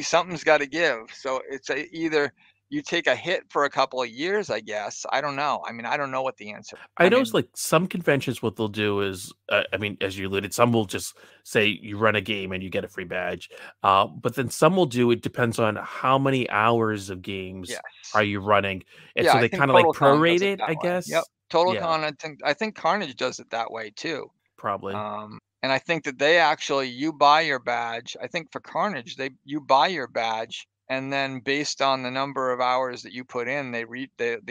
something's got to give. So it's either you take a hit for a couple of years, I guess. I don't know. I mean, I don't know what the answer. I know it's like some conventions, what they'll do is, I mean, as you alluded, some will just say you run a game and you get a free badge. But then some will do, it depends on how many hours of games are you running. And so they kind of like prorate it, I guess. Yep. Total Con, I think Carnage does it that way too. Probably. And I think that they actually, you buy your badge. I think for Carnage, you buy your badge. And then based on the number of hours that you put in, they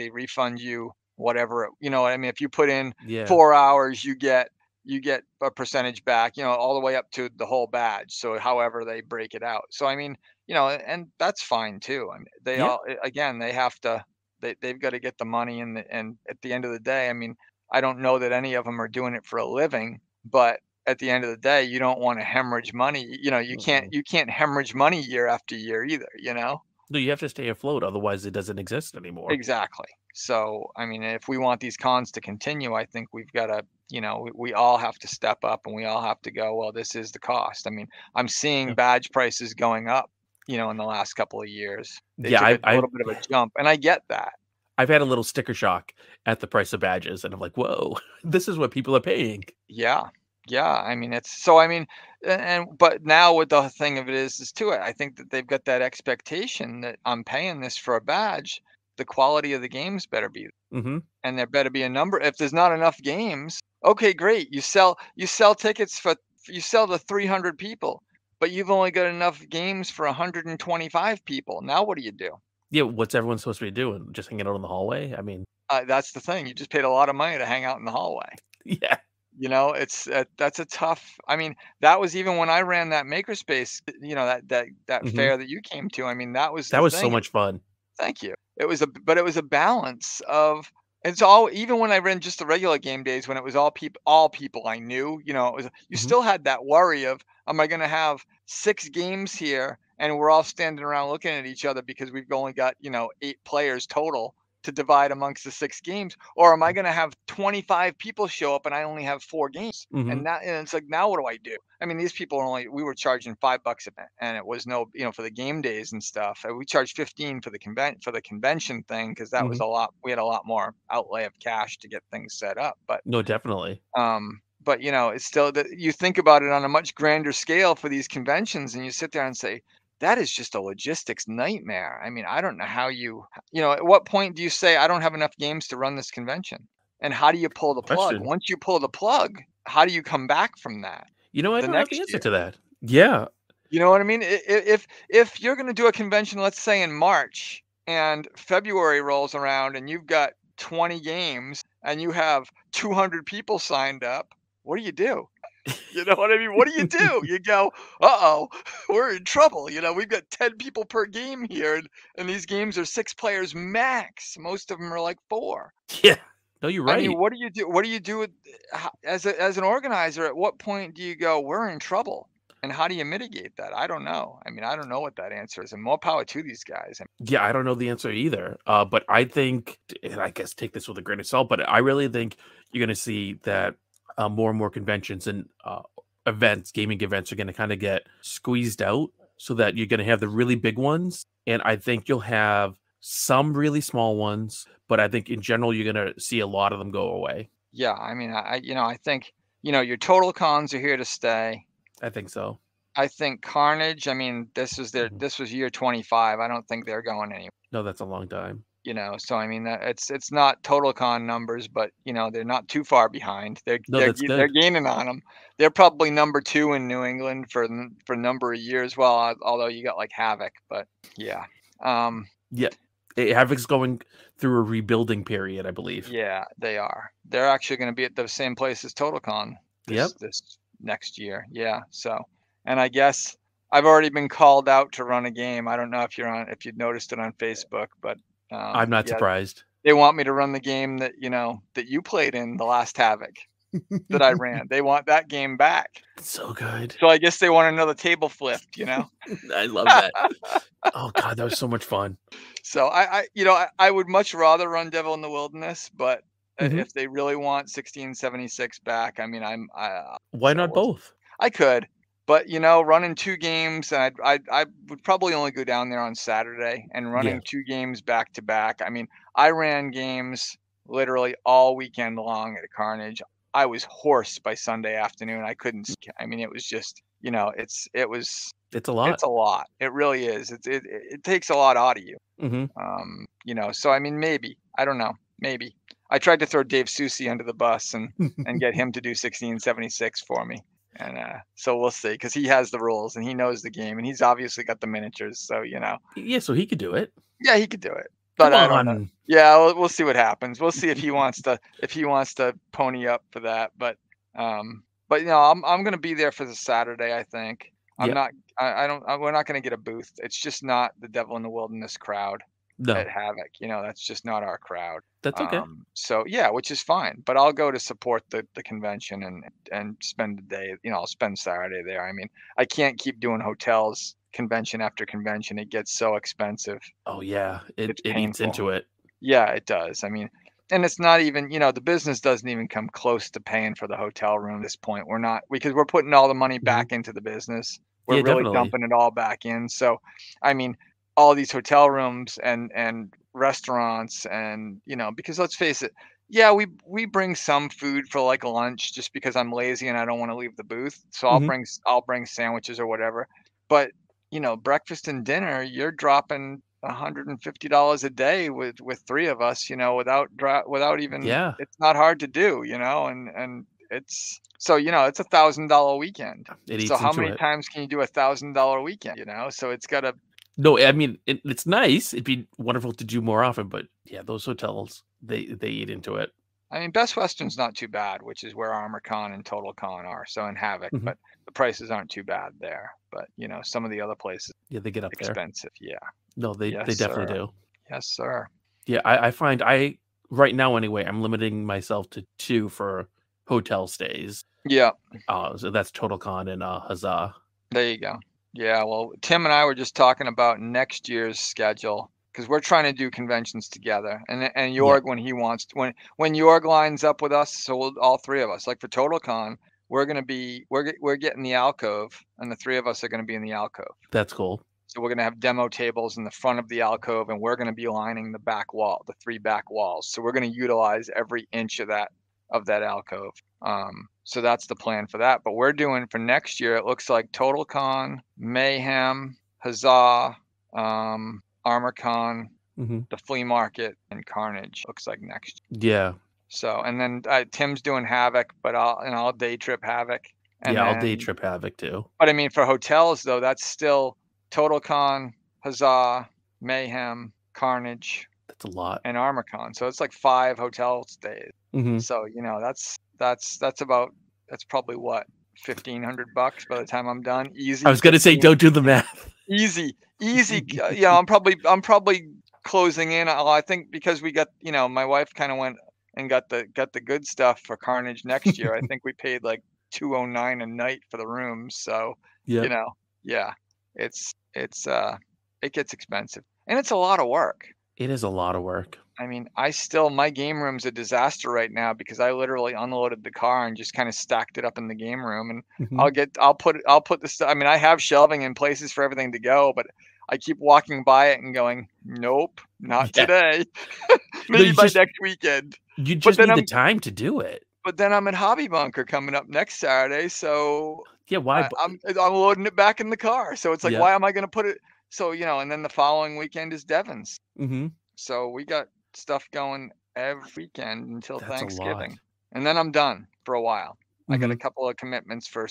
refund you whatever, you know what I mean? If you put in 4 hours, you get a percentage back, you know, all the way up to the whole badge. So however they break it out. So, I mean, you know, and that's fine too. I mean, they all, again, they have to, they've got to get the money and at the end of the day, I mean, I don't know that any of them are doing it for a living, but at the end of the day, you don't want to hemorrhage money. You know, you can't hemorrhage money year after year either, you know? No, you have to stay afloat. Otherwise it doesn't exist anymore. Exactly. So, I mean, if we want these cons to continue, I think we've got to, you know, we all have to step up and we all have to go, well, this is the cost. I mean, I'm seeing badge prices going up, you know, in the last couple of years. They took a little bit of a jump and I get that. I've had a little sticker shock at the price of badges and I'm like, whoa, this is what people are paying. Yeah. Yeah, I mean, it's so, I mean, but now what the thing of it is too, I think that they've got that expectation that I'm paying this for a badge. The quality of the games better be, and there better be a number. If there's not enough games, okay, great. You sell tickets for, you sell to 300 people, but you've only got enough games for 125 people. Now what do you do? Yeah, what's everyone supposed to be doing? Just hanging out in the hallway? I mean. That's the thing. You just paid a lot of money to hang out in the hallway. Yeah. You know, it's that's a tough. I mean, that was even when I ran that makerspace. You know, that fair that you came to. I mean, that was so much fun. Thank you. It was a balance of. It's all even when I ran just the regular game days when it was all people I knew. You know, it was you still had that worry of, am I going to have 6 games here and we're all standing around looking at each other because we've only got, you know, 8 players total to divide amongst the 6 games, or am I going to have 25 people show up and I only have 4 games? And it's like, now what do? I mean, these people are only, we were charging $5 a minute and it was no, you know, for the game days and stuff. We charged $15 for the convention thing. Cause that was a lot. We had a lot more outlay of cash to get things set up, but no, definitely. But you know, it's still that you think about it on a much grander scale for these conventions and you sit there and say, that is just a logistics nightmare. I mean, I don't know how you know, at what point do you say, I don't have enough games to run this convention? And how do you pull the plug? Once you pull the plug, how do you come back from that? You know, I don't have the answer to that. Yeah. You know what I mean? If you're going to do a convention, let's say in March and February rolls around and you've got 20 games and you have 200 people signed up, what do? You know what I mean? What do? You go, uh-oh, we're in trouble. You know, we've got 10 people per game here, and these games are 6 players max. Most of them are like 4. Yeah. No, you're right. I mean, what do you do? What do you do with, as an organizer? At what point do you go, we're in trouble? And how do you mitigate that? I don't know. I mean, I don't know what that answer is. And more power to these guys. Yeah, I don't know the answer either. But I think, and I guess take this with a grain of salt, but I really think you're going to see that more and more conventions and events, gaming events, are going to kind of get squeezed out so that you're going to have the really big ones. And I think you'll have some really small ones, but I think in general, you're going to see a lot of them go away. Yeah, I mean, I think, your Total Cons are here to stay. I think so. I think Carnage, I mean, this was year 25. I don't think they're going anywhere. No, that's a long time. So I mean, it's not Total Con numbers, but they're not too far behind. They're gaining on them. They're probably number 2 in New England for a number of years. Well, although you got like Havoc, but yeah. Yeah. Havoc's going through a rebuilding period, I believe. Yeah, they are. They're actually going to be at the same place as Total Con this next year. Yeah. So, and I guess I've already been called out to run a game. I don't know if you've noticed it on Facebook, but I'm not surprised. They want me to run the game that, that you played in the last Havoc that I ran. They want that game back. It's so good. So I guess they want another table flipped, I love that. Oh God, that was so much fun. So I would much rather run Devil in the Wilderness, but if they really want 1676 back, I mean, why not both? I could, but running 2 games, and I would probably only go down there on Saturday, and running 2 games back to back. I mean, I ran games literally all weekend long at Carnage. I was hoarse by Sunday afternoon. I couldn't. I mean, it was just, it's a lot. It's a lot. It really is. It takes a lot out of you. So I mean, maybe, I don't know, maybe. I tried to throw Dave Susi under the bus and get him to do 1676 for me. And so we'll see, because he has the rules and he knows the game and he's obviously got the miniatures. So, Yeah, so he could do it. Yeah, he could do it. But I don't know. Yeah, we'll see what happens. We'll see if he wants to pony up for that. But I'm going to be there for the Saturday, I think. We're not going to get a booth. It's just not the Devil in the Wilderness crowd. No. At Havoc, that's just not our crowd. That's okay. So yeah, which is fine. But I'll go to support the convention and spend the day. I'll spend Saturday there. I mean, I can't keep doing hotels convention after convention. It gets so expensive. Oh yeah, it eats into it. Yeah, it does. I mean, and it's not even the business doesn't even come close to paying for the hotel room at this point. We're not, because we're putting all the money back into the business. We're really definitely dumping it all back in. So I mean, all these hotel rooms and restaurants and, because let's face it. Yeah. We bring some food for like lunch just because I'm lazy and I don't want to leave the booth. So I'll bring sandwiches or whatever, but breakfast and dinner, you're dropping $150 a day with 3 of us, it's not hard to do, and it's, so, it's $1,000 weekend. So how many times can you do $1,000 weekend, So it's got to. No, I mean, it's nice. It'd be wonderful to do more often, but yeah, those hotels, they eat into it. I mean, Best Western's not too bad, which is where ArmorCon and Total Con are. So in Havoc, but the prices aren't too bad there. But some of the other places, yeah, they get up expensive. There. Yeah. No, they definitely do. Yes, sir. Yeah, I find right now anyway, I'm limiting myself to 2 for hotel stays. Yeah. So that's Total Con and Huzzah. There you go. Yeah, well, Tim and I were just talking about next year's schedule because we're trying to do conventions together. And Jorg, when he wants to, when Jorg lines up with us, so all 3 of us, like for Total Con, we're getting the alcove, and the 3 of us are going to be in the alcove. That's cool. So we're going to have demo tables in the front of the alcove, and we're going to be lining the back wall, the 3 back walls. So we're going to utilize every inch of that alcove. So that's the plan for that. But we're doing for next year, it looks like Total Con, Mayhem, Huzzah, ArmorCon, the Flea Market, and Carnage. Looks like next year. Yeah. So, and then Tim's doing Havoc, but I'll day trip Havoc. And I'll day trip Havoc too. But I mean, for hotels though, that's still Total Con, Huzzah, Mayhem, Carnage, That's a lot. And ArmorCon, so it's like 5 hotel stays. Mm-hmm. So you know that's probably what $1,500 by the time I'm done. Easy. I was gonna say, don't do the math. Easy. Yeah, I'm probably closing in. I think because we got, you know, my wife kind of went and got the good stuff for Carnage next year. I think we paid like $209 a night for the rooms. So yep. You know, yeah, it gets expensive, and it's a lot of work. It is a lot of work. I mean, my game room's a disaster right now because I literally unloaded the car and just kind of stacked it up in the game room. And mm-hmm. I'll put the stuff. I mean, I have shelving and places for everything to go, but I keep walking by it and going, nope, not today. Maybe by next weekend. You just need the time to do it. But then I'm at Hobby Bunker coming up next Saturday, so yeah, why? I'm loading it back in the car. So it's like, why am I going to put it? So you know, and then the following weekend is Devon's. Mm-hmm. So we got stuff going every weekend until Thanksgiving, and then I'm done for a while. Mm-hmm. I got a couple of commitments for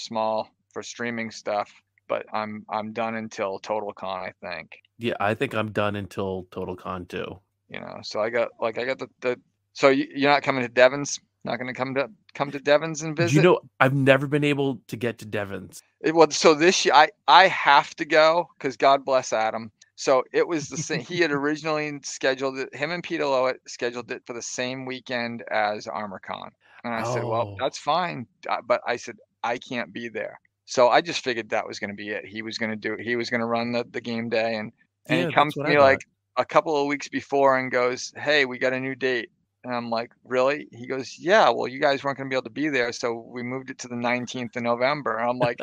streaming stuff, but I'm done until Total Con, I think. Yeah, I think I'm done until Total Con too. You know, so I got the so you're not coming to Devon's? Not going to come to Devon's and visit? You know, I've never been able to get to Devon's. Well, so this year I have to go because God bless Adam. So it was the same. He had originally scheduled it. Him and Peter Lowett scheduled it for the same weekend as ArmorCon, and I said, "Well, that's fine," but I said I can't be there. So I just figured that was going to be it. He was going to do it. He was going to run the game day, and he comes to me like a couple of weeks before and goes, "Hey, we got a new date." And I'm like, really? He goes, yeah, well, you guys weren't going to be able to be there, so we moved it to the 19th of November. And I'm like,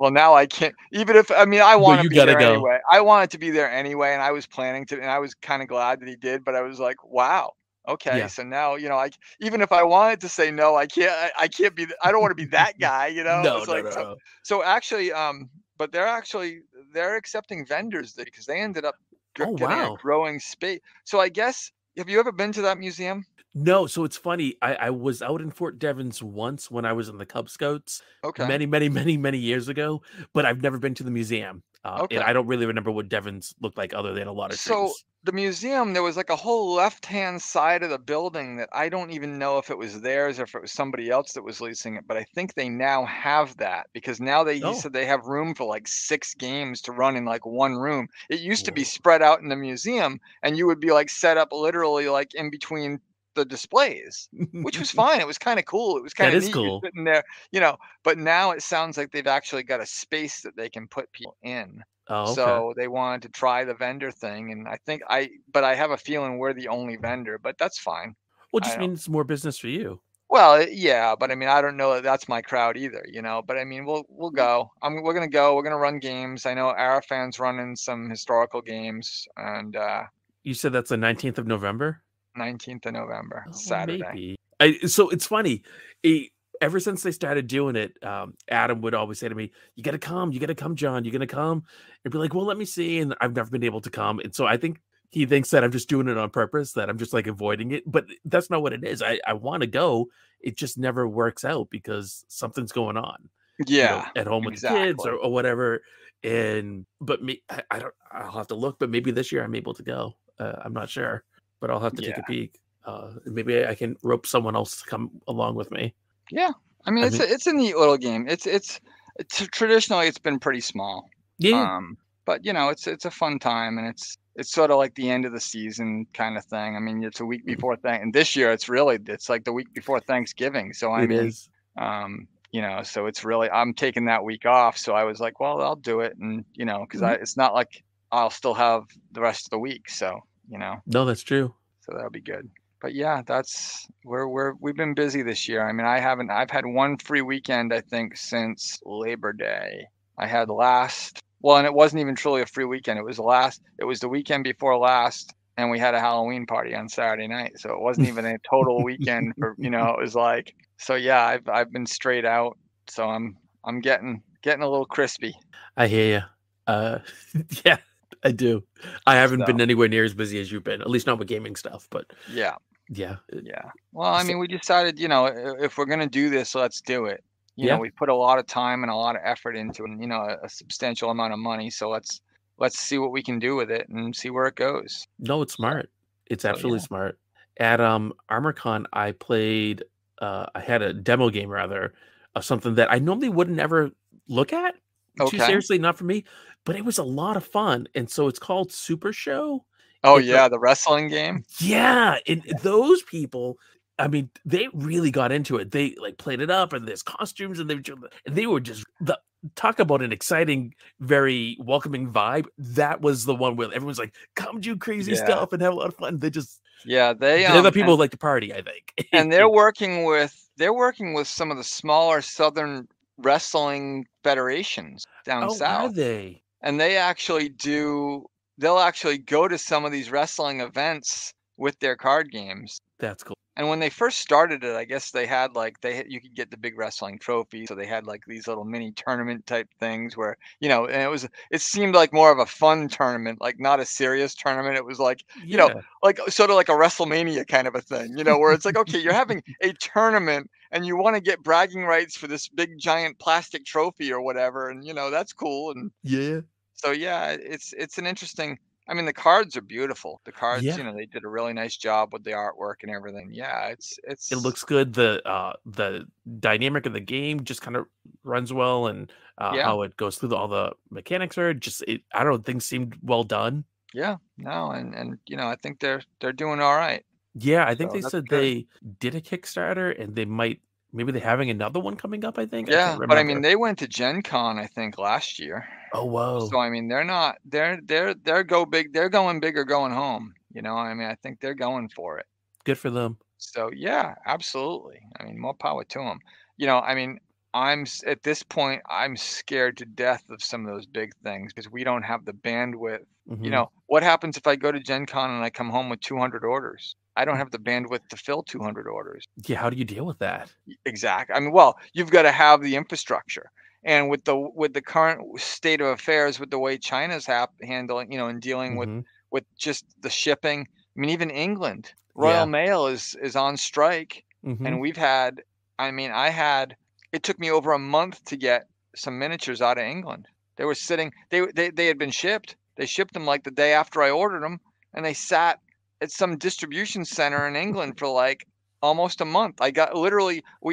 well, now I can't. Even if, I mean, I want to be there anyway. I wanted to be there anyway, and I was planning to, and I was kind of glad that he did, but I was like, wow, okay. Yeah. So now, you know, even if I wanted to say no, I can't. I can't be. I don't want to be that guy, you know. So actually, but they're accepting vendors because they ended up getting a growing space. So I guess. Have you ever been to that museum? No. So it's funny. I was out in Fort Devens once when I was in the Cub Scouts many years ago, but I've never been to the museum. And I don't really remember what Devon's looked like other than a lot of trees. So the museum, there was like a whole left-hand side of the building that I don't even know if it was theirs or if it was somebody else that was leasing it, but I think they now have that because now he said they have room for like 6 games to run in like one room. It used to be spread out in the museum, and you would be like set up literally like in between the displays, which was fine. It was kind of cool. It was kind of neat. Cool. Sitting there, you know, but now it sounds like they've actually got a space that they can put people in. Oh, okay. So they wanted to try the vendor thing. And I think but I have a feeling we're the only vendor, but that's fine. Well, just means more business for you. Well, yeah, but I mean, I don't know that that's my crowd either, you know, but I mean, we'll go, we're going to go, we're going to run games. I know Arafan's running some historical games, and you said that's the 19th of November? 19th of November, Saturday. Maybe. So it's funny. Ever since they started doing it, Adam would always say to me, you got to come, John, you're going to come. And be like, well, let me see. And I've never been able to come. And so I think he thinks that I'm just doing it on purpose, that I'm just like avoiding it. But that's not what it is. I want to go. It just never works out because something's going on. Yeah. You know, at home with the kids or whatever. And, but me, I'll have to look, but maybe this year I'm able to go. I'm not sure. But I'll have to take a peek. Maybe I can rope someone else to come along with me. Yeah, I mean it's a neat little game. It's traditionally it's been pretty small. Yeah, but you know it's a fun time, and it's sort of like the end of the season kind of thing. I mean it's a week before and this year it's like the week before Thanksgiving. So I mean, you know, so it's really I'm taking that week off. So I was like, well, I'll do it, and you know, because it's not like I'll still have the rest of the week. So. You know, no, that's true. So that'll be good. But yeah, that's we've been busy this year. I mean, I've had one free weekend, I think, since Labor Day. I had and it wasn't even truly a free weekend. It was the weekend before last, and we had a Halloween party on Saturday night. So it wasn't even a total weekend for, you know, it was like, so yeah, I've been straight out. So I'm getting a little crispy. I hear you. Yeah. I do. I haven't been anywhere near as busy as you've been, at least not with gaming stuff. But yeah. Well, I mean, we decided, you know, if we're gonna do this, let's do it. You know, we put a lot of time and a lot of effort into it, and you know, a substantial amount of money. So let's see what we can do with it and see where it goes. No, it's smart. It's absolutely smart. At ArmorCon, I played, I had a demo game rather of something that I normally wouldn't ever look at. Okay. Too seriously, not for me, but it was a lot of fun. And so it's called Super Show. Oh, it's the wrestling game. Yeah. And those people, I mean, they really got into it. They like played it up, and there's costumes, and they were just the talk about an exciting, very welcoming vibe. That was the one where everyone's like, come do crazy stuff and have a lot of fun. They just they're the people who like to party, I think. And they're working with some of the smaller Southern wrestling federations down south. Are they? And they actually do. They'll actually go to some of these wrestling events with their card games. That's cool. And when they first started it, I guess they had like you could get the big wrestling trophy, so they had like these little mini tournament type things where and it seemed like more of a fun tournament, like not a serious tournament. It was like like sort of like a WrestleMania kind of a thing, where it's like okay, you're having a tournament and you want to get bragging rights for this big giant plastic trophy or whatever, and that's cool. And so it's an interesting. I mean, the cards are beautiful. The cards, they did a really nice job with the artwork and everything. Yeah, it looks good. The dynamic of the game just kind of runs well, and how it goes through all the mechanics are I don't know, things seemed well done. Yeah, no, and I think they're doing all right. Yeah, I think they said they did a Kickstarter, and they maybe they're having another one coming up, I think. Yeah, but I mean, they went to Gen Con, I think, last year. Oh, whoa. So, I mean, they're go big. They're going big or going home. I mean, I think they're going for it. Good for them. So, yeah, absolutely. I mean, more power to them. I mean, at this point, I'm scared to death of some of those big things because we don't have the bandwidth. Mm-hmm. What happens if I go to Gen Con and I come home with 200 orders? I don't have the bandwidth to fill 200 orders. Yeah, how do you deal with that? Exactly. I mean, well, you've got to have the infrastructure. And with the current state of affairs, with the way China's handling, and dealing mm-hmm. with just the shipping. I mean, even England, Royal Mail is on strike, mm-hmm. and it took me over a month to get some miniatures out of England. They were sitting. They had been shipped. They shipped them like the day after I ordered them, and they sat at some distribution center in England for like almost a month. We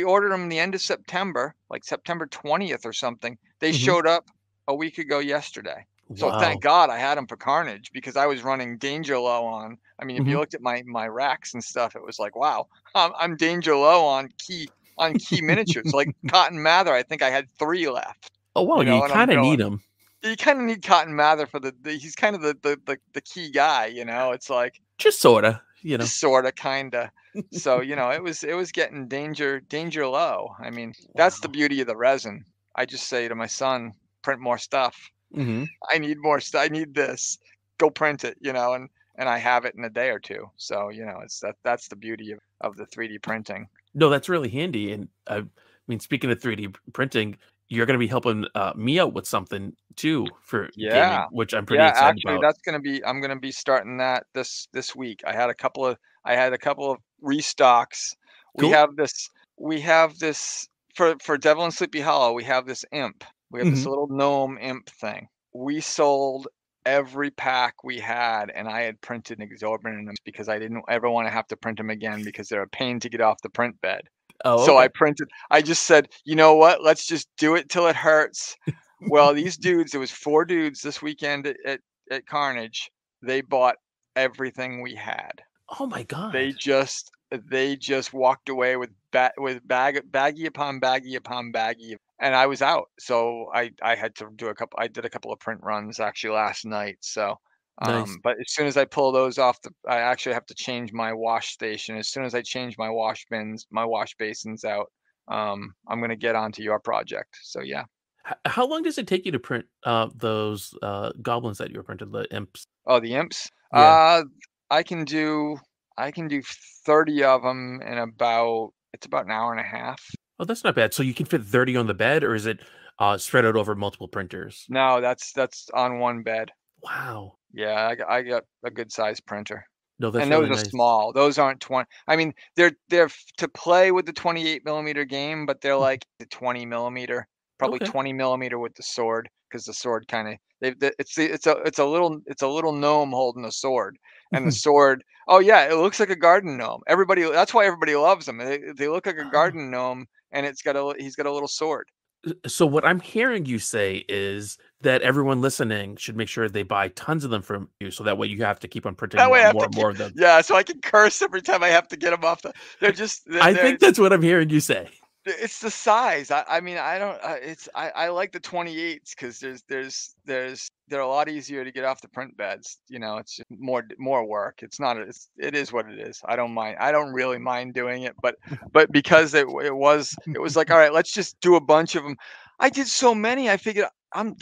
ordered them the end of September, like September 20th or something. They mm-hmm. showed up a week ago yesterday. Wow. So thank God I had them for Carnage, because I was running danger low on. I mean, if mm-hmm. you looked at my racks and stuff, it was like, wow, I'm danger low on key miniatures. Like Cotton Mather, I think I had 3 left. Oh, well, you kind of need them. You kind of need Cotton Mather for he's kind of the key guy, It's like just sorta, sorta, kinda. So it was getting danger low. I mean, that's the beauty of the resin. I just say to my son, print more stuff. Mm-hmm. I need more stuff. I need this. Go print it, and I have it in a day or two. So it's that's the beauty of the 3D printing. No, that's really handy. And I mean, speaking of 3D printing, you're going to be helping me out with something too for gaming, which I'm pretty excited about. That's going to be, I'm going to be starting that this week. I had a couple of restocks. Cool. We have this for Devil and Sleepy Hollow. We have this imp. We have mm-hmm. this little gnome imp thing. We sold every pack we had, and I had printed an exorbitant amount because I didn't ever want to have to print them again because they're a pain to get off the print bed. Oh, okay. So I just said, you know what? Let's just do it till it hurts. Well, these dudes, there was 4 dudes this weekend at Carnage. They bought everything we had. Oh my God. They just walked away with baggie upon baggie upon baggie, and I was out. So I had to do I did a couple of print runs actually last night. So, nice. But as soon as I pull those off, I actually have to change my wash station. As soon as I change my wash bins, my wash basins out, I'm going to get onto your project. So, yeah. How long does it take you to print those goblins that you printed, the imps? Oh, the imps? Yeah. I can do 30 of them in about an hour and a half. Oh, that's not bad. So you can fit 30 on the bed, or is it spread out over multiple printers? No, that's on one bed. Wow. Yeah, I got a good size printer. No, that's really nice. Are small. Those aren't 20. I mean, they're to play with the 28 millimeter game, but they're like the 20 millimeter. probably 20 millimeter with the sword, because the sword kind of it's a little gnome holding a sword, and the sword, oh yeah, it looks like a garden gnome. Everybody, that's why everybody loves them. They look like a garden gnome, and he's got a little sword. So what I'm hearing you say is that everyone listening should make sure they buy tons of them from you, so that way you have to keep on printing more of them. Yeah, so I can curse every time I have to get them off the. I think that's what I'm hearing you say. It's the size. I like the 28s because they're a lot easier to get off the print beds. You know, it's just more work. It is what it is. I don't mind. I don't really mind doing it, but because it was like, all right, let's just do a bunch of them. I did so many. I figured I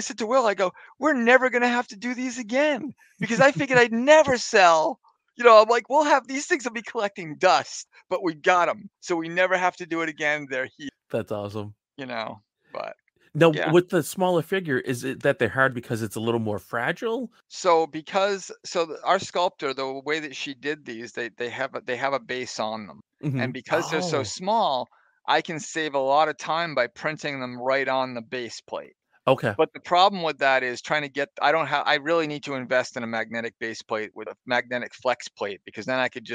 said to Will, I go, we're never gonna have to do these again, because I figured I'd never sell. You know, I'm like, we'll have these things will be collecting dust, but we got them, so we never have to do it again. They're here. That's awesome. You know, but now with the smaller figure, is it that they're hard because it's a little more fragile? So our sculptor, the way that she did these, they have a base on them, and because they're so small, I can save a lot of time by printing them right on the base plate. Okay. But the problem with that is trying to get, I really need to invest in a magnetic base plate with a magnetic flex plate, because then I could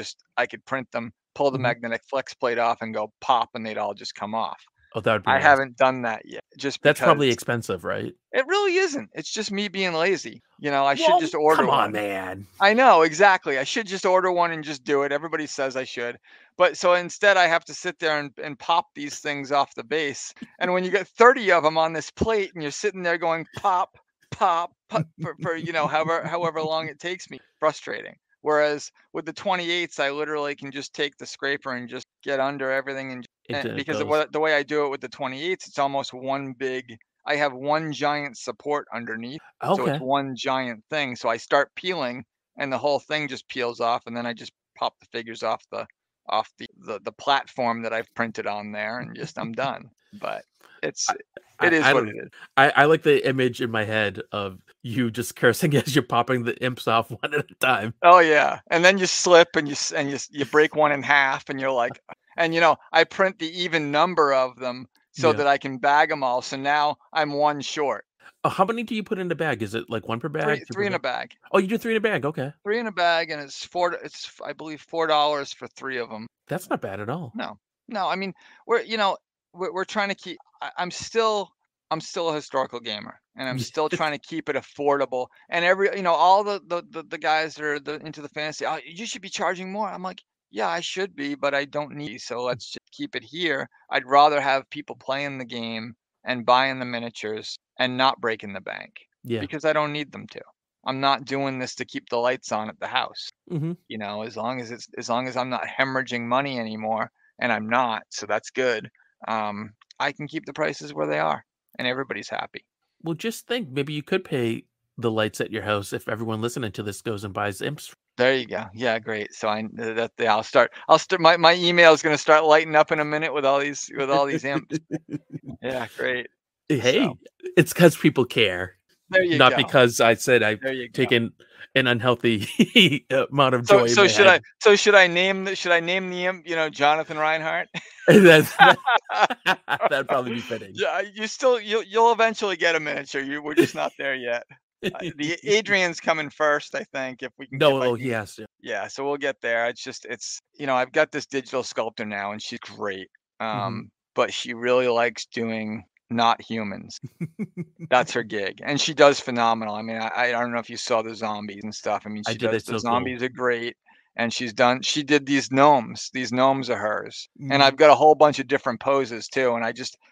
print them, pull the magnetic flex plate off and go pop, and they'd all just come off. Oh, that would be nice. Haven't done that yet. That's probably expensive, right? It really isn't. It's just me being lazy. You know, I should just order one. Come on, man. I know, exactly. I should just order one and just do it. Everybody says I should. But so instead I have to sit there and pop these things off the base. And when you get 30 of them on this plate and you're sitting there going pop, pop, pop for you know, however long it takes me, frustrating. Whereas with the 28s, I literally can just take the scraper and just get under everything. Because the way I do it with the 28s, it's almost one big, I have one giant support underneath. Okay. So it's one giant thing. So I start peeling and the whole thing just peels off. And then I just pop the figures off the platform that I've printed on there, and just, I'm done. But it is what it is. I like the image in my head of you just cursing as you're popping the imps off one at a time. Oh yeah. And then you slip and you break one in half, and you're like, and you know, I print the even number of them so that I can bag them all. So now I'm one short. Oh, how many do you put in the bag? Is it like one per bag? Three in a bag. Oh, you do three in a bag. Okay. Three in a bag, and it's I believe $4 for three of them. That's not bad at all. No. I mean, we're trying to keep. I'm still a historical gamer, and I'm still trying to keep it affordable. And all the guys that are into the fantasy. Oh, you should be charging more. I'm like, yeah, I should be, but I don't need. So let's just keep it here. I'd rather have people playing the game and buying the miniatures and not breaking the bank. Yeah. Because I don't need them to. I'm not doing this to keep the lights on at the house. Mm-hmm. You know, as long as I'm not hemorrhaging money anymore, and I'm not, so that's good. I can keep the prices where they are, and everybody's happy. Well, just think, maybe you could pay the lights at your house if everyone listening to this goes and buys imps. There you go. Yeah, great. So I'll start. My email is going to start lighting up in a minute with all these imps. Yeah, great. Hey, so it's because people care. There you go. Not because I said I've taken an unhealthy amount of joy. So should I name the imp, you know, Jonathan Reinhardt? That'd probably be fitting. Yeah, you'll eventually get a miniature. We're just not there yet. The Adrian's coming first, I think, if we can. Yes. Yeah, so we'll get there. It's you know, I've got this digital sculptor now, and she's great. But she really likes doing not humans. That's her gig, and she does phenomenal. I mean, I don't know if you saw the zombies and stuff. I mean, the zombies cool. are great, and she did these gnomes. These gnomes are hers, and I've got a whole bunch of different poses too. And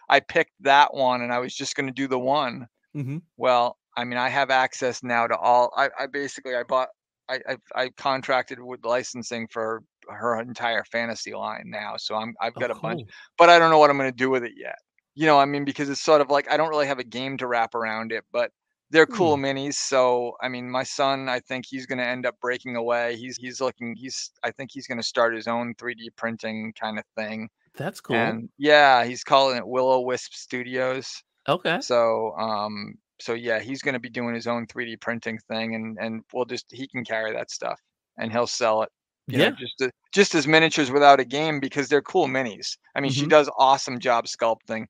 I picked that one, and I was just going to do the one. Well, I mean, I have access now to all. I contracted with licensing for her entire fantasy line now, so I've got a bunch, but I don't know what I'm going to do with it yet. You know, I mean, because it's sort of like I don't really have a game to wrap around it, but they're cool minis. So, I mean, my son, I think he's going to end up breaking away. I think he's going to start his own 3D printing kind of thing. That's cool. And yeah, he's calling it Will-O-Wisp Studios. Okay. So, yeah, he's going to be doing his own 3D printing thing, and he can carry that stuff, and he'll sell it. You know, just as miniatures without a game, because they're cool minis. I mean, she does awesome job sculpting.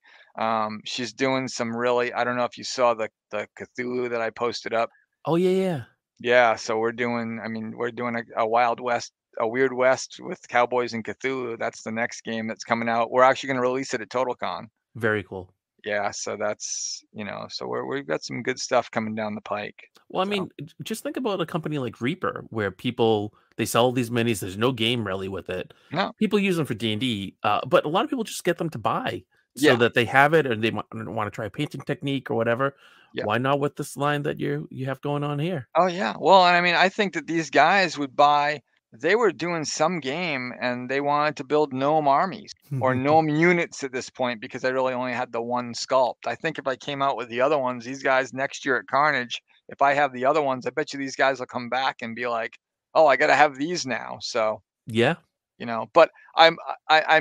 She's doing some really, I don't know if you saw the Cthulhu that I posted up. Oh yeah, yeah. Yeah, so we're doing, I mean, we're doing a Wild West, a Weird West with Cowboys and Cthulhu. That's the next game that's coming out. We're actually going to release it at Total Con. Very cool. Yeah, so that's, you know, so we've got some good stuff coming down the pike. Well, I mean, just think about a company like Reaper, where people, they sell these minis. There's no game really with it. No. People use them for D&D, but a lot of people just get them to buy so that they have it, and they want to try a painting technique or whatever. Yeah. Why not with this line that you have going on here? Oh, yeah. Well, and I mean, I think that these guys would buy... They were doing some game and they wanted to build gnome armies or gnome units at this point, because I really only had the one sculpt. I think if I came out with the other ones, these guys next year at Carnage, if I have the other ones, I bet you these guys will come back and be like, oh, I got to have these now. So, yeah, you know, but I'm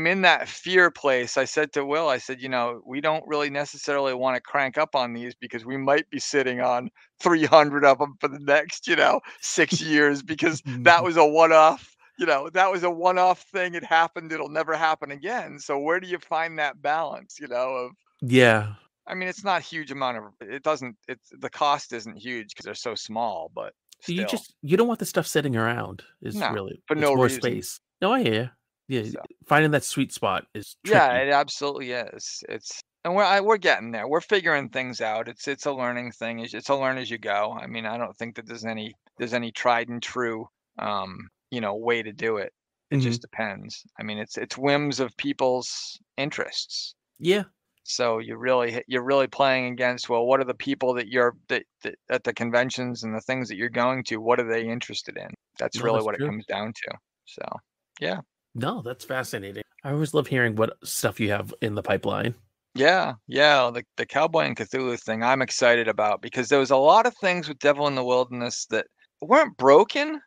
in that fear place. I said to Will, I said, you know, we don't really necessarily want to crank up on these because we might be sitting on 300 of them for the next, you know, 6 years, because that was a one-off, you know, that was a one-off thing. It happened. It'll never happen again. So where do you find that balance, you know, of, yeah, I mean, it's not a huge amount of, it doesn't, it's, the cost isn't huge because they're so small, but still. So you don't want the stuff sitting around is really, but no more reason. Space. No, I hear you. Yeah. So. Finding that sweet spot is tricky. Yeah, it absolutely is. It's, and we're getting there. We're figuring things out. It's a learning thing. It's a learn as you go. I mean, I don't think that there's any tried and true, you know, way to do it. It just depends. I mean, it's whims of people's interests. Yeah. So you're really playing against, well, what are the people that you're at the conventions and the things that you're going to? What are they interested in? That's what true. It comes down to. So yeah. No, that's fascinating. I always love hearing what stuff you have in the pipeline. Yeah, the Cowboy and Cthulhu thing I'm excited about, because there was a lot of things with Devil in the Wilderness that weren't broken.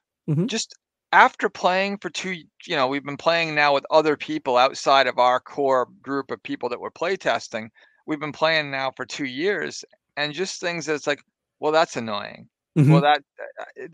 Just after playing for you know, we've been playing now with other people outside of our core group of people that we're playtesting. We've been playing now for 2 years, and just things that's like, well, that's annoying. Well, that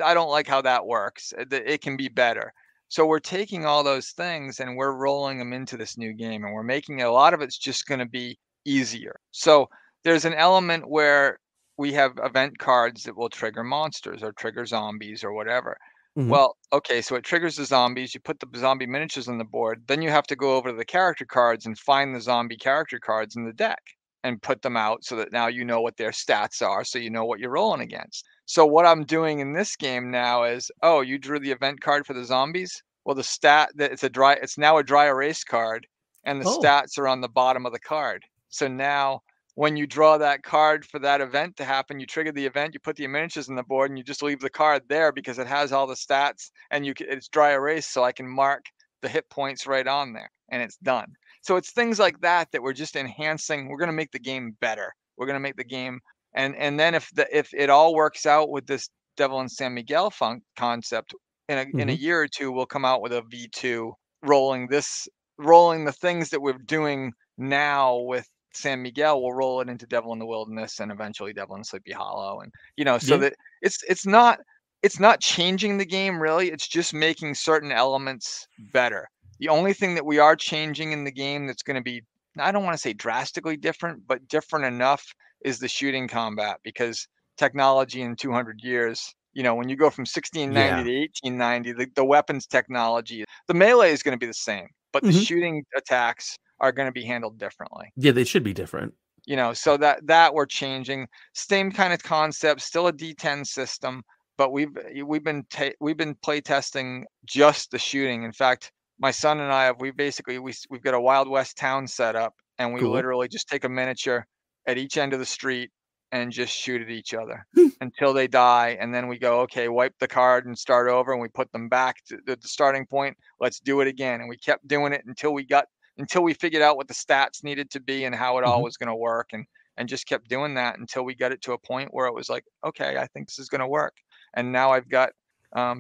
I don't like how that works. It can be better. So we're taking all those things and we're rolling them into this new game, and we're making a lot of it's just going to be easier. So there's an element where we have event cards that will trigger monsters or trigger zombies or whatever. Well, okay, so it triggers the zombies. You put the zombie miniatures on the board. Then you have to go over to the character cards and find the zombie character cards in the deck and put them out, so that now you know what their stats are, so you know what you're rolling against. So what I'm doing in this game now is, oh, you drew the event card for the zombies. Well, the stat that it's now a dry erase card, and the stats are on the bottom of the card. So now when you draw that card for that event to happen, you trigger the event, you put the miniatures on the board, and you just leave the card there because it has all the stats, and it's dry erase, so I can mark the hit points right on there, and it's done. So it's things like that that we're just enhancing. We're going to make the game better. We're going to make the game. And then if it all works out with this Devil and San Miguel concept, in a year or two, we'll come out with a V2 rolling the things that we're doing now with San Miguel. We'll roll it into Devil in the Wilderness and eventually Devil in Sleepy Hollow, and you know, so that it's not changing the game really. It's just making certain elements better. The only thing that we are changing in the game that's going to be, I don't want to say drastically different, but different enough, is the shooting combat, because technology in 200 years, you know, when you go from 1690 to 1890, the weapons technology, the melee is going to be the same, but the shooting attacks are going to be handled differently. Yeah, they should be different. You know, so that we're changing. Same kind of concept, still a D10 system, but we've been playtesting just the shooting. In fact, my son and I we've got a Wild West town set up, and we literally just take a miniature at each end of the street and just shoot at each other until they die. And then we go, okay, wipe the card and start over. And we put them back to the starting point. Let's do it again. And we kept doing it until we figured out what the stats needed to be and how it all was going to work. And just kept doing that until we got it to a point where it was like, okay, I think this is going to work. And now I've got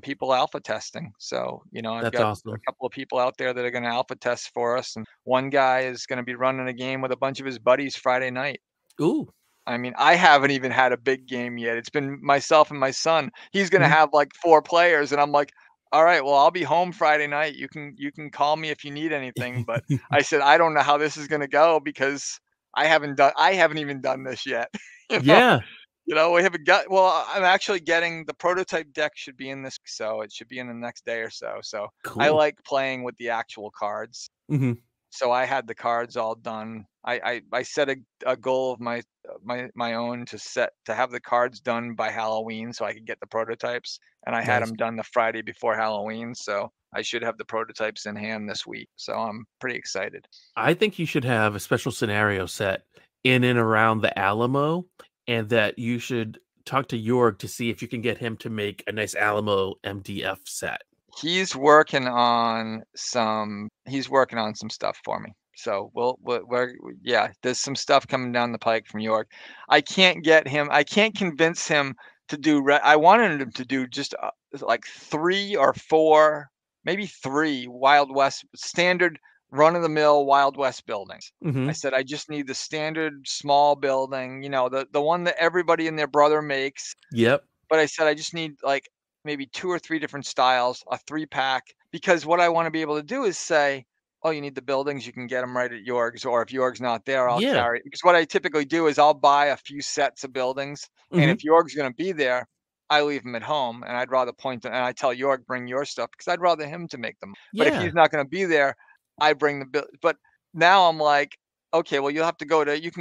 people alpha testing. So, you know, I've got awesome. A couple of people out there that are going to alpha test for us. And one guy is going to be running a game with a bunch of his buddies Friday night. Ooh. I mean, I haven't even had a big game yet. It's been myself and my son. He's going to have like 4 players. And I'm like, all right, well, I'll be home Friday night. You can call me if you need anything. But I said, I don't know how this is going to go, because I haven't even done this yet. You know? Yeah. You know, we haven't got, well, I'm actually getting the prototype deck should be in this. So it should be in the next day or so. So cool. I like playing with the actual cards. Mm-hmm. So I had the cards all done. I set a goal of my own to have the cards done by Halloween so I could get the prototypes. And I had them done the Friday before Halloween. So I should have the prototypes in hand this week. So I'm pretty excited. I think you should have a special scenario set in and around the Alamo, and that you should talk to Jorg to see if you can get him to make a nice Alamo MDF set. He's working on some stuff for me. So there's some stuff coming down the pike from Jorg. I can't convince him to do. I wanted him to do just like 3 or 4, maybe 3 Wild West standard run-of-the-mill Wild West buildings. Mm-hmm. I said, I just need the standard small building, you know, the one that everybody and their brother makes. Yep. But I said, I just need like maybe 2 or 3 different styles, a 3-pack, because what I want to be able to do is say, oh, you need the buildings, you can get them right at Jorg's, or if Jorg's not there, I'll carry it. Because what I typically do is I'll buy a few sets of buildings, mm-hmm. and if Jorg's going to be there, I leave them at home, and I'd rather point them, and I tell Jorg, bring your stuff, because I'd rather him to make them. Yeah. But if he's not going to be there, I bring the bill, but now I'm like, okay, well, you can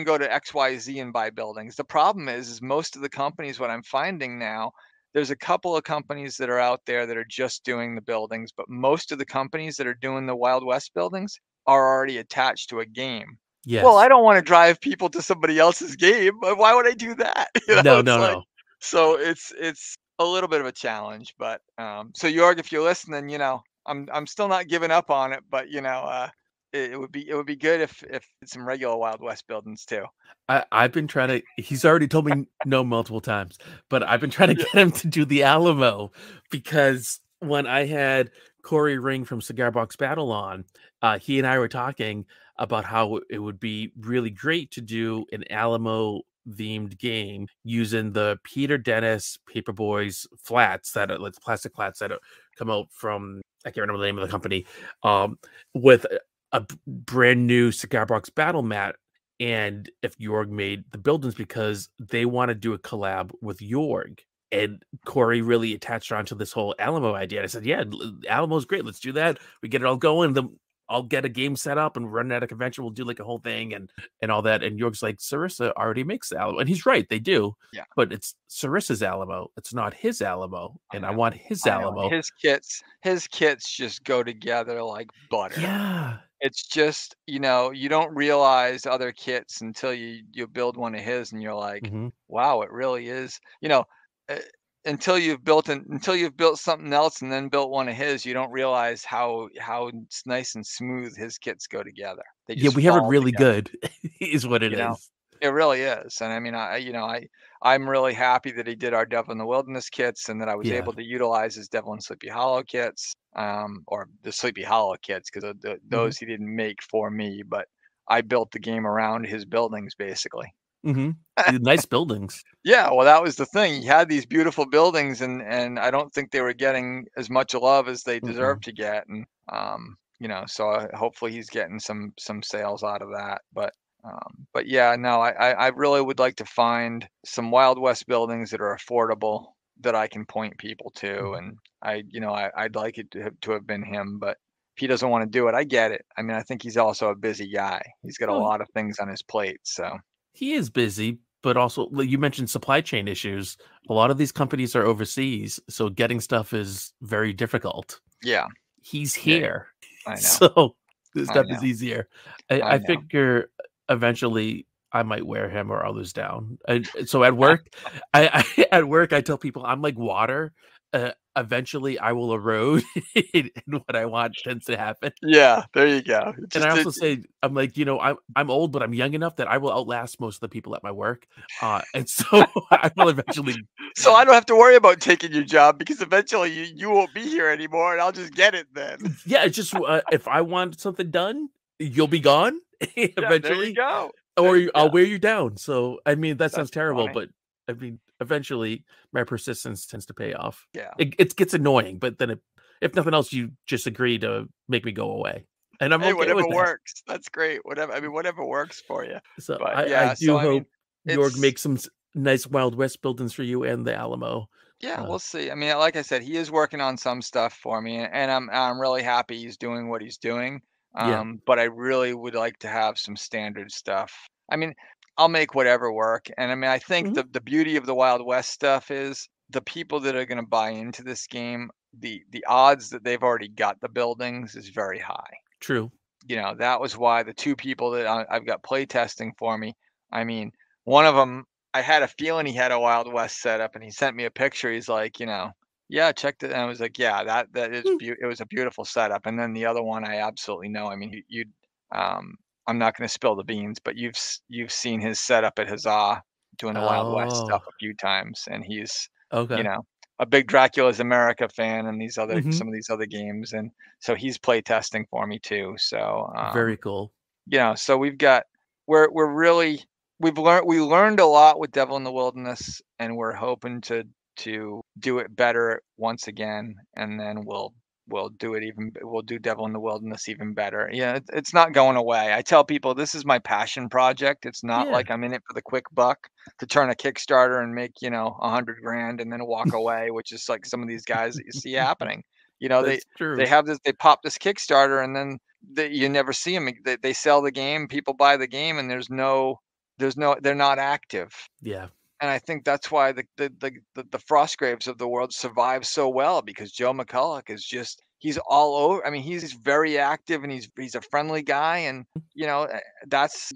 go to XYZ and buy buildings. The problem is most of the companies, what I'm finding now, there's a couple of companies that are out there that are just doing the buildings, but most of the companies that are doing the Wild West buildings are already attached to a game. Yes. Well, I don't want to drive people to somebody else's game. Why would I do that? You know, no. So it's a little bit of a challenge, but so Jorg, if you're listening, you know, I'm still not giving up on it, but you know, it would be good if it's some regular Wild West buildings too. I've been trying to. He's already told me no multiple times, but I've been trying to get him to do the Alamo, because when I had Corey Ring from Cigar Box Battle on, he and I were talking about how it would be really great to do an Alamo themed game using the Peter Dennis Paperboys flats that are like plastic flats that come out from, I can't remember the name of the company, with a brand new Cigar Box Battle mat. And if Jorg made the buildings, because they want to do a collab with Jorg, and Corey really attached onto this whole Alamo idea. And I said, yeah, Alamo's great. Let's do that. We get it all going. Then I'll get a game set up and run at a convention. We'll do like a whole thing and all that. And Jorg's like, Sarissa already makes the Alamo. And he's right. They do. Yeah. But it's Sarissa's Alamo. It's not his Alamo. And I want his Alamo. His kits just go together like butter. Yeah. It's just, you know, you don't realize other kits until you build one of his and you're like, mm-hmm. wow, it really is. You know, until you've built something else and then built one of his, you don't realize how it's nice and smooth his kits go together. They just we have it really together. Good is what it you is. Know, it really is. And I mean, I'm really happy that he did our Devil in the Wilderness kits and that I was able to utilize his Devil and Sleepy Hollow kits, or the Sleepy Hollow kits, because those mm-hmm. he didn't make for me, but I built the game around his buildings basically. Mm-hmm. Nice buildings. Yeah, well, that was the thing. He had these beautiful buildings, and I don't think they were getting as much love as they deserved mm-hmm. to get. And you know, so hopefully he's getting some sales out of that. But yeah, no, I really would like to find some Wild West buildings that are affordable that I can point people to. Mm-hmm. And I'd like it to have been him, but if he doesn't want to do it, I get it. I mean, I think he's also a busy guy. He's got a lot of things on his plate, so. He is busy, but also you mentioned supply chain issues. A lot of these companies are overseas, so getting stuff is very difficult. Yeah. He's here. Yeah. I know. So this stuff is easier. I figure eventually I might wear him or others down. So at work, I tell people I'm like water. Eventually I will erode in what I want tends to happen. Yeah, there you go. And I also say, I'm like, you know, I'm old, but I'm young enough that I will outlast most of the people at my work. And so I will eventually. So I don't have to worry about taking your job, because eventually you won't be here anymore and I'll just get it then. Yeah, it's just if I want something done, you'll be gone eventually. There you go. I'll wear you down. So, I mean, that sounds terrible, funny. But I mean, eventually my persistence tends to pay off. Yeah. It gets annoying, but then if nothing else, you just agree to make me go away. And I'm hey, okay whatever with that. Works. That's great. Whatever. I mean, whatever works for you. So but, I hope Jorg makes some nice Wild West buildings for you and the Alamo. Yeah, we'll see. I mean, like I said, he is working on some stuff for me, and I'm really happy he's doing what he's doing. But I really would like to have some standard stuff. I mean, I'll make whatever work. And I mean, I think the beauty of the Wild West stuff is the people that are going to buy into this game, the odds that they've already got the buildings is very high. True. You know, that was why the two people that I've got play testing for me. I mean, one of them, I had a feeling he had a Wild West setup, and he sent me a picture. He's like, you know, yeah, checked it. And I was like, yeah, that is, it was a beautiful setup. And then the other one, I absolutely know. I mean, I'm not going to spill the beans, but you've seen his setup at Huzzah doing the Wild West stuff a few times. And he's, you know, a big Dracula's America fan and these other, some of these other games. And so he's play testing for me too. So very cool. You know, so we learned a lot with Devil in the Wilderness, and we're hoping to do it better once again, and then we'll do Devil in the Wilderness even better. Yeah, it's not going away. I tell people this is my passion project. It's not like I'm in it for the quick buck to turn a Kickstarter and make, you know, $100 grand and then walk away, which is like some of these guys that you see happening. You know, they have this, they pop this Kickstarter, and then you never see them. They sell the game, people buy the game, and there's no they're not active. Yeah. And I think that's why the Frostgraves of the world survive so well, because Joe McCulloch is just, he's all over. I mean, he's very active, and he's a friendly guy. And, you know,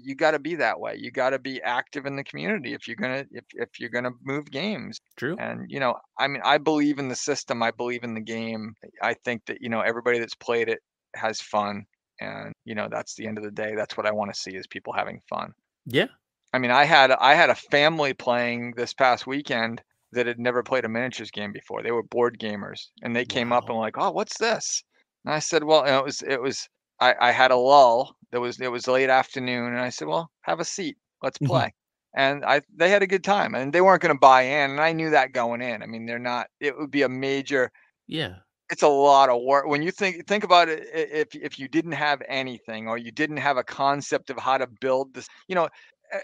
you got to be that way. You got to be active in the community if you're going to, if you're going to move games. True. And, you know, I mean, I believe in the system. I believe in the game. I think that, you know, everybody that's played it has fun. And, you know, that's the end of the day. That's what I want to see, is people having fun. Yeah. I mean, I had a family playing this past weekend that had never played a miniatures game before. They were board gamers, and they came up and were like, "Oh, what's this?" And I said, "Well," and it was. I had a lull. It was late afternoon, and I said, "Well, have a seat. Let's play." And they had a good time, and they weren't going to buy in, and I knew that going in. I mean, they're not. It would be a major. Yeah. It's a lot of work. When you think about it, if you didn't have anything, or you didn't have a concept of how to build this, you know.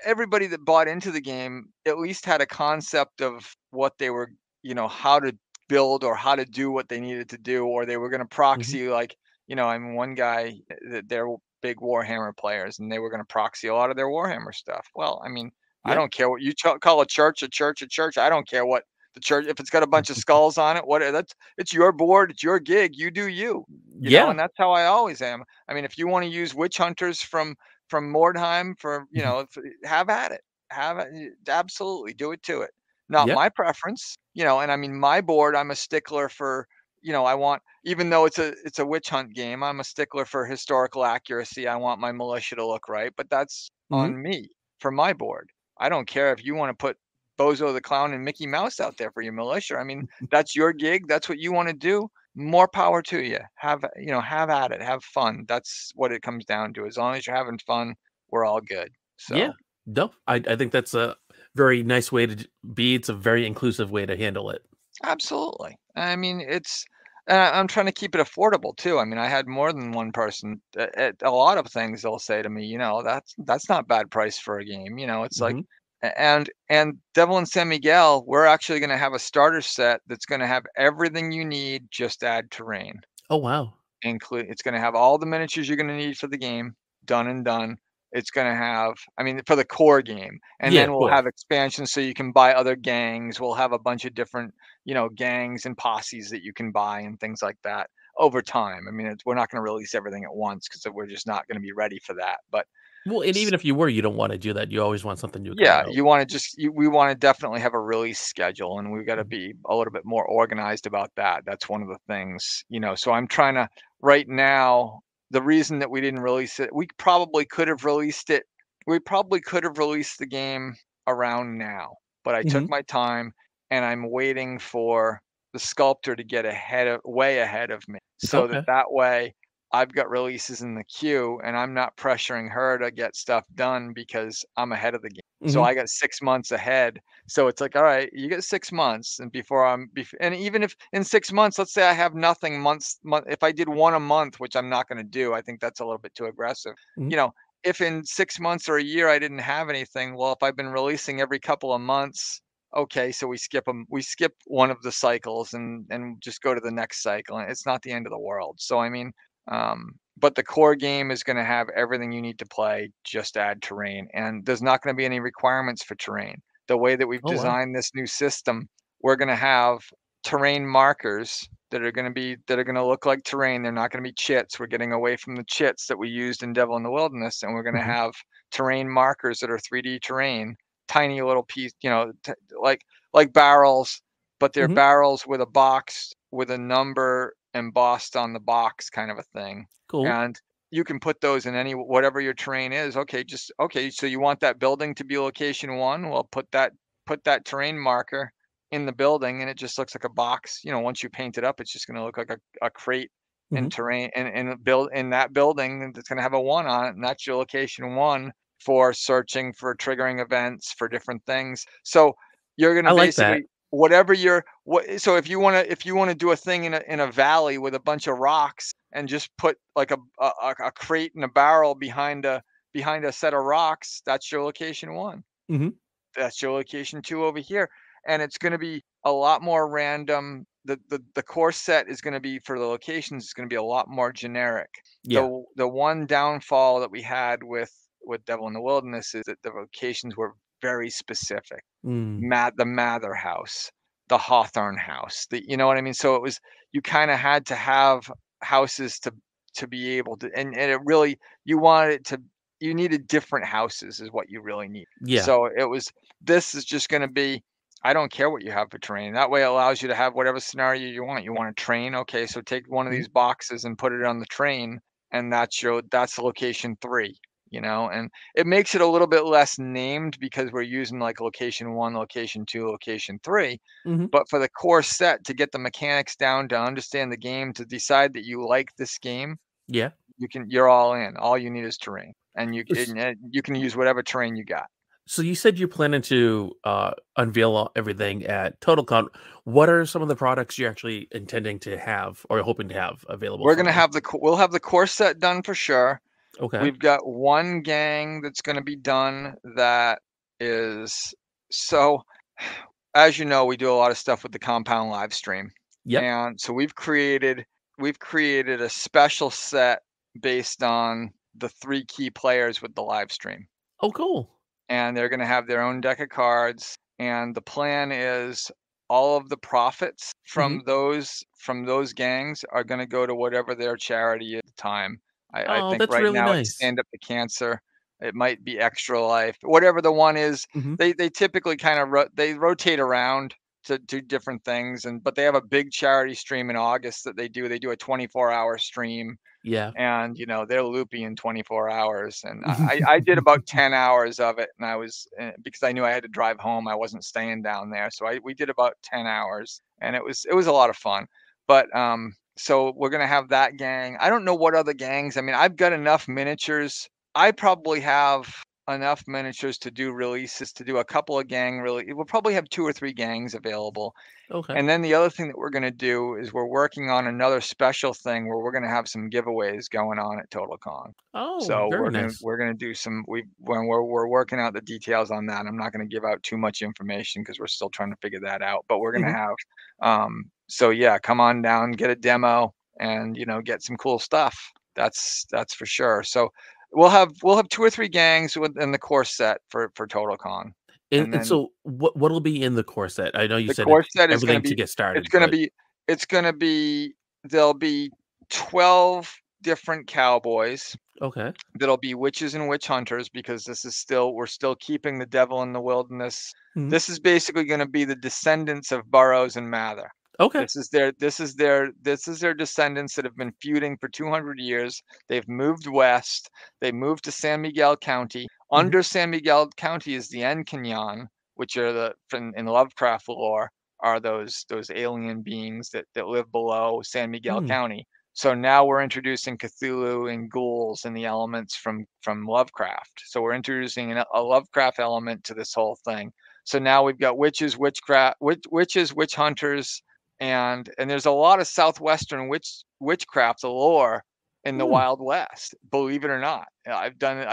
Everybody that bought into the game at least had a concept of what they were, you know, how to build or how to do what they needed to do, or they were going to proxy, like, you know, I mean, one guy, they're big Warhammer players, and they were going to proxy a lot of their Warhammer stuff. Well, I mean, I don't care what you call a church, a church, a church. I don't care what the church, if it's got a bunch of skulls on it, what it's your board, it's your gig, you do you, you know, and that's how I always am. I mean, if you want to use witch hunters from Mordheim for, you know, have at it, absolutely do it to it. Not my preference, you know, and I mean, my board, I'm a stickler for, you know, I want, even though it's a witch hunt game, I'm a stickler for historical accuracy. I want my militia to look right, but that's on me for my board. I don't care if you want to put Bozo the Clown and Mickey Mouse out there for your militia. I mean, that's your gig. That's what you want to do. More power to you. Have at it, have fun. That's what it comes down to. As long as you're having fun, we're all good. So yeah, no, I think that's a very nice way to be. It's a very inclusive way to handle it. Absolutely. I mean, it's, I'm trying to keep it affordable too. I mean, I had more than one person at a lot of things. They'll say to me, you know, that's not bad price for a game. You know, it's like, and Devil in San Miguel, we're actually going to have a starter set that's going to have everything you need. Just add terrain. Oh wow! It's going to have all the miniatures you're going to need for the game. Done and done. It's going to have, I mean, for the core game, and then we'll have expansions so you can buy other gangs. We'll have a bunch of different, you know, gangs and posses that you can buy and things like that over time. I mean, we're not going to release everything at once because we're just not going to be ready for that, but. Well, and even if you were, you don't want to do that. You always want something new. Yeah, you want to we want to definitely have a release schedule, and we've got to be a little bit more organized about that. That's one of the things, you know. So I'm trying to, right now, the reason that we didn't release it, we probably could have released the game around now, but I took my time, and I'm waiting for the sculptor to get way ahead of me, so that way I've got releases in the queue and I'm not pressuring her to get stuff done because I'm ahead of the game. Mm-hmm. So I got 6 months ahead. So it's like, all right, you get 6 months. And before and even if in 6 months, let's say I have nothing if I did one a month, which I'm not going to do, I think that's a little bit too aggressive. Mm-hmm. You know, if in 6 months or a year, I didn't have anything, well, if I've been releasing every couple of months, okay, so we skip one of the cycles and just go to the next cycle. And it's not the end of the world. So, I mean, but the core game is going to have everything you need to play, just add terrain. And there's not going to be any requirements for terrain. The way that we've designed this new system, we're going to have terrain markers that are going to look like terrain. They're not going to be chits. We're getting away from the chits that we used in Devil in the Wilderness. And we're going to have terrain markers that are 3D terrain, tiny little piece, you know, like barrels, but they're barrels with a box with a number embossed on the box, kind of a thing. Cool. And you can put those in whatever your terrain is. Okay. So you want that building to be location one. Well, put that terrain marker in the building and it just looks like a box. You know, once you paint it up, it's just going to look like a crate and terrain and build in that building that's going to have a one on it. And that's your location one for searching, for triggering events, for different things. So you're going to basically like that. So if you want to do a thing in a valley with a bunch of rocks and just put like a crate and a barrel behind a set of rocks, that's your location one. Mm-hmm. That's your location two over here. And it's going to be a lot more random. The core set is going to be, for the locations, it's going to be a lot more generic. Yeah. The one downfall that we had with Devil in the Wilderness is that the locations were very specific. The Mather house, the Hawthorne house, you know what I mean? So it was, you kind of had to have houses to be able to, and it really, you needed different houses is what you really need. Yeah. So it was, this is just going to be, I don't care what you have for terrain. That way it allows you to have whatever scenario you want. You want a train. Okay. So take one of these boxes and put it on the train, and that's location three. You know, and it makes it a little bit less named because we're using like location one, location two, location three. Mm-hmm. But for the core set, to get the mechanics down, to understand the game, to decide that you like this game, yeah, you're all in. All you need is terrain, and you can use whatever terrain you got. So you said you're planning to unveil everything at Total Con. What are some of the products you're actually intending to have or hoping to have available? We're gonna have we'll have the core set done for sure. Okay. We've got one gang that's going to be done that is, so as you know, we do a lot of stuff with the Compound live stream. Yeah. And so we've created a special set based on the three key players with the live stream. Oh, cool. And they're going to have their own deck of cards. And the plan is all of the profits from those gangs are going to go to whatever their charity at the time. I think right now it's Stand Up to Cancer. It might be Extra Life, whatever the one is. Mm-hmm. They typically kind of they rotate around to do different things, but they have a big charity stream in August that they do. They do a 24-hour stream. Yeah, and you know they're loopy in 24 hours, and I did about 10 hours of it, and I was, because I knew I had to drive home. I wasn't staying down there, so we did about 10 hours, and it was a lot of fun, but so we're going to have that gang. I don't know what other gangs. I mean, I've got enough miniatures. I probably have enough miniatures to do releases, to do a couple of gang releases. We'll probably have 2 or 3 gangs available. Okay. And then the other thing that we're going to do is we're working on another special thing where we're going to have some giveaways going on at Total Con. Oh, so we're going to do some, we're working out the details on that. I'm not going to give out too much information because we're still trying to figure that out, but we're going to have, so yeah, come on down, get a demo, and you know, get some cool stuff. That's for sure. So we'll have 2 or 3 gangs in the core set for Total Con. And so what'll be in the core set? I know you said everything to get started. It's gonna be there'll be 12 different cowboys. Okay. That'll be witches and witch hunters, because this is we're still keeping the Devil in the Wilderness. Mm-hmm. This is basically gonna be the descendants of Burroughs and Mather. Okay. This is their descendants that have been feuding for 200 years. They've moved west. They moved to San Miguel County. Mm-hmm. Under San Miguel County is the Enkanyan, which are in Lovecraft lore are those alien beings that live below San Miguel County. So now we're introducing Cthulhu and ghouls and the elements from Lovecraft. So we're introducing a Lovecraft element to this whole thing. So now we've got witches, witchcraft, witches, witch hunters, and there's a lot of Southwestern witchcraft lore in the Wild West. Believe it or not, I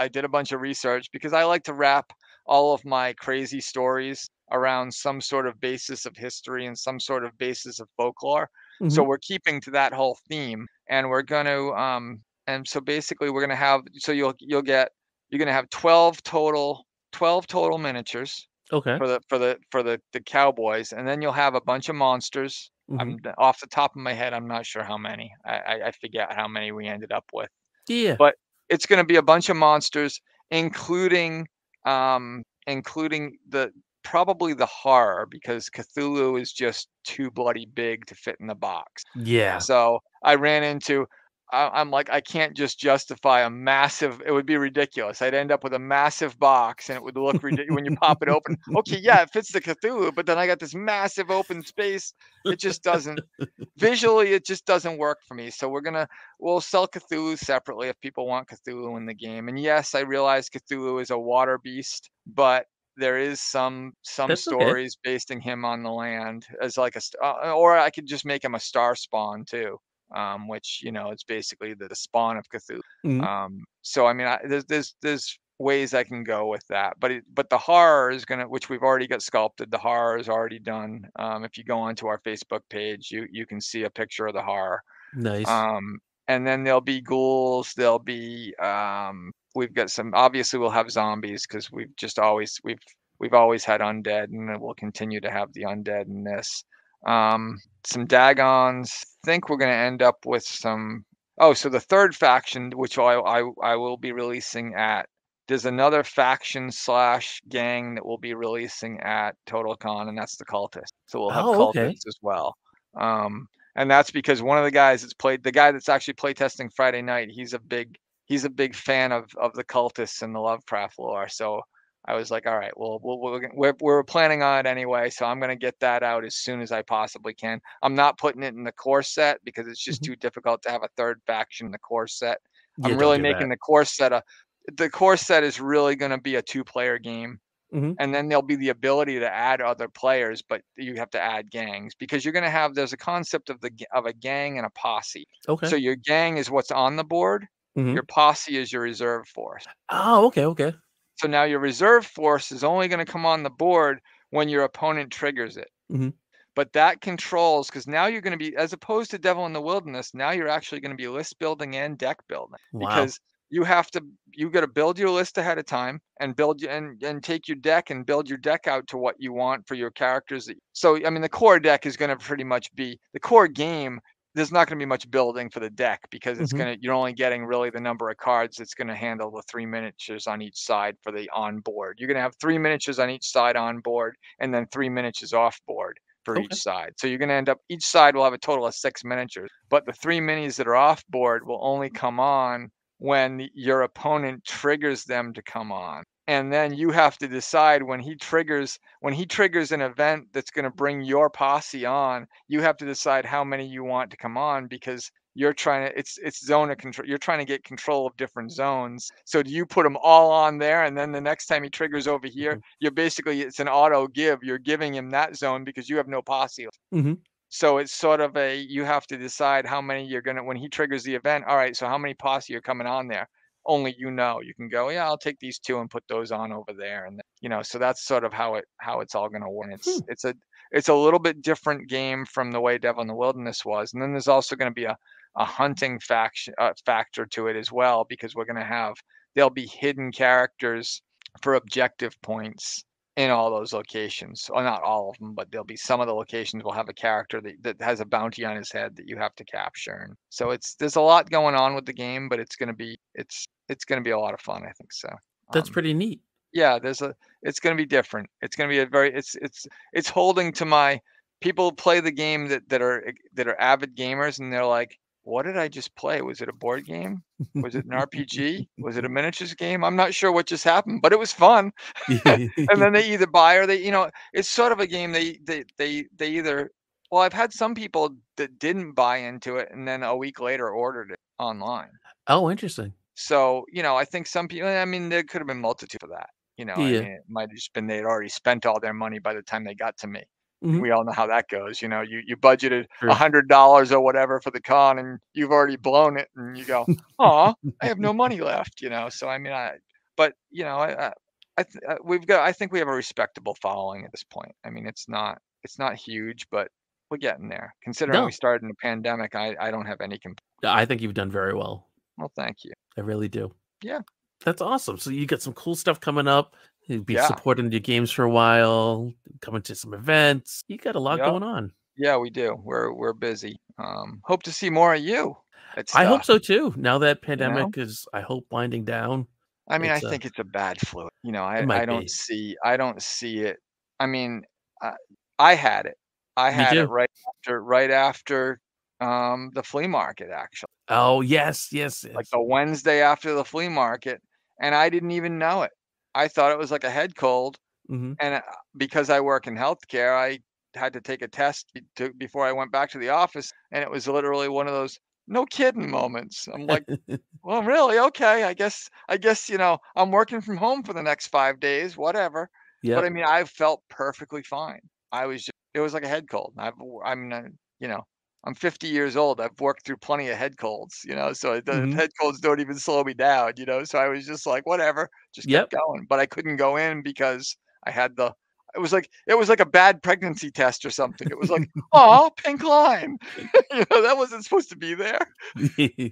did a bunch of research because I like to wrap all of my crazy stories around some sort of basis of history and some sort of basis of folklore. Mm-hmm. So we're keeping to that whole theme, and we're going to and so basically we're going to have, so you're going to have 12 total miniatures. Okay. For the cowboys, and then you'll have a bunch of monsters. Mm-hmm. I'm off the top of my head, I'm not sure how many. I forget how many we ended up with. Yeah. But it's going to be a bunch of monsters, including the probably the horror, because Cthulhu is just too bloody big to fit in the box. Yeah. So I ran into, I'm like, I can't just justify a massive, it would be ridiculous. I'd end up with a massive box and it would look ridiculous when you pop it open. Okay, yeah, it fits the Cthulhu, but then I got this massive open space. It just doesn't, visually, it just doesn't work for me. So we'll sell Cthulhu separately if people want Cthulhu in the game. And yes, I realize Cthulhu is a water beast, but there is some That's stories okay. basing him on the land as like a, or I could just make him a star spawn too. Which, you know, it's basically the spawn of Cthulhu. Mm-hmm. So I mean, there's ways I can go with that, but the horror is gonna, which we've already got sculpted. The horror is already done. If you go onto our Facebook page, you can see a picture of the horror. Nice. And then there'll be ghouls. There'll be we've got some. Obviously, we'll have zombies because we've always had undead, and we'll continue to have the undead in this. Some Dagons. I think we're going to end up with some. Oh, so the third faction, which I will be releasing at. There's another faction / gang that we'll be releasing at Total Con, and that's the cultists. So we'll have cultists as well. And that's because one of the guys that's actually playtesting Friday night, he's a big fan of the cultists and the Lovecraft lore. So I was like, all right, well, we're planning on it anyway, so I'm going to get that out as soon as I possibly can. I'm not putting it in the core set because it's just too difficult to have a third faction in the core set. Yeah, I'm really making the core set the core set is really going to be a 2-player game. Mm-hmm. And then there'll be the ability to add other players, but you have to add gangs because you're going to have, there's a concept of a gang and a posse. Okay. So your gang is what's on the board. Mm-hmm. Your posse is your reserve force. Oh, okay. Okay. So now your reserve force is only going to come on the board when your opponent triggers it. Mm-hmm. But that controls, because now you're going to be, as opposed to Devil in the Wilderness, now you're actually going to be list building and deck building. Wow. Because you got to build your list ahead of time and take your deck and build your deck out to what you want for your characters. So, I mean, the core deck is going to pretty much be the core game. There's not going to be much building for the deck because it's you're only getting really the number of cards that's going to handle the 3 miniatures on each side for the on board. You're going to have 3 miniatures on each side on board and then 3 miniatures off board for each side. So you're going to end up, each side will have a total of 6 miniatures, but the 3 minis that are off board will only come on when your opponent triggers them to come on. And then you have to decide when he triggers an event that's going to bring your posse on, you have to decide how many you want to come on because you're trying to, it's zone of control. You're trying to get control of different zones. So do you put them all on there? And then the next time he triggers over here, you're basically, it's an auto give. You're giving him that zone because you have no posse. Mm-hmm. So it's sort of you have to decide how many you're going to, when he triggers the event, all right, so how many posse are coming on there? Only, you can go, yeah, I'll take these 2 and put those on over there. And, so that's sort of how it's all going to work. It's a little bit different game from the way Devil in the Wilderness was. And then there's also going to be a hunting factor to it as well, because we're going to have, there'll be hidden characters for objective points in all those locations. Well, not all of them, but there'll be some of the locations will have a character that has a bounty on his head that you have to capture. And so there's a lot going on with the game, but it's going to be a lot of fun, I think so. That's pretty neat. Yeah, it's going to be different. It's going to be it's holding to my people play the game that are avid gamers and they're like, what did I just play? Was it a board game? Was it an RPG? Was it a miniatures game? I'm not sure what just happened, but it was fun. And then they either buy or they, it's sort of a game. They either Well, I've had some people that didn't buy into it and then a week later ordered it online. Oh, interesting. So, you know, I think some people, I mean, there could have been multitude of that, you know, yeah. I mean, it might have just been, they'd already spent all their money by the time they got to me. Mm-hmm. We all know how that goes. You know, you budgeted $100 or whatever for the con and you've already blown it and you go, oh, I have no money left, you know? So, I mean, but you know, I think we have a respectable following at this point. I mean, it's not huge, but we're getting there. Considering we started in a pandemic, I don't have any complaints. I think you've done very well. Well, thank you. I really do. Yeah. That's awesome. So you got some cool stuff coming up. You'll be supporting your games for a while, coming to some events. You got a lot going on. Yeah, we do. We're busy. Hope to see more of you. I hope so too. Now that pandemic is, I hope, winding down. I mean, I think it's a bad flu. You know, I don't see it. I mean, I had it. I had it right after the flea market, actually. Oh, yes. Like the Wednesday after the flea market. And I didn't even know it. I thought it was like a head cold. Mm-hmm. And because I work in healthcare, I had to take a test before I went back to the office. And it was literally one of those no kidding moments. I'm like, well, really? Okay. I guess, you know, I'm working from home for the next 5 days, whatever. Yep. But I mean, I felt perfectly fine. It was like a head cold. I'm 50 years old. I've worked through plenty of head colds, you know, so head colds don't even slow me down, you know? So I was just like, whatever, just kept going, but I couldn't go in because I had it was like a bad pregnancy test or something. It was like, oh, pink line, you know, that wasn't supposed to be there, you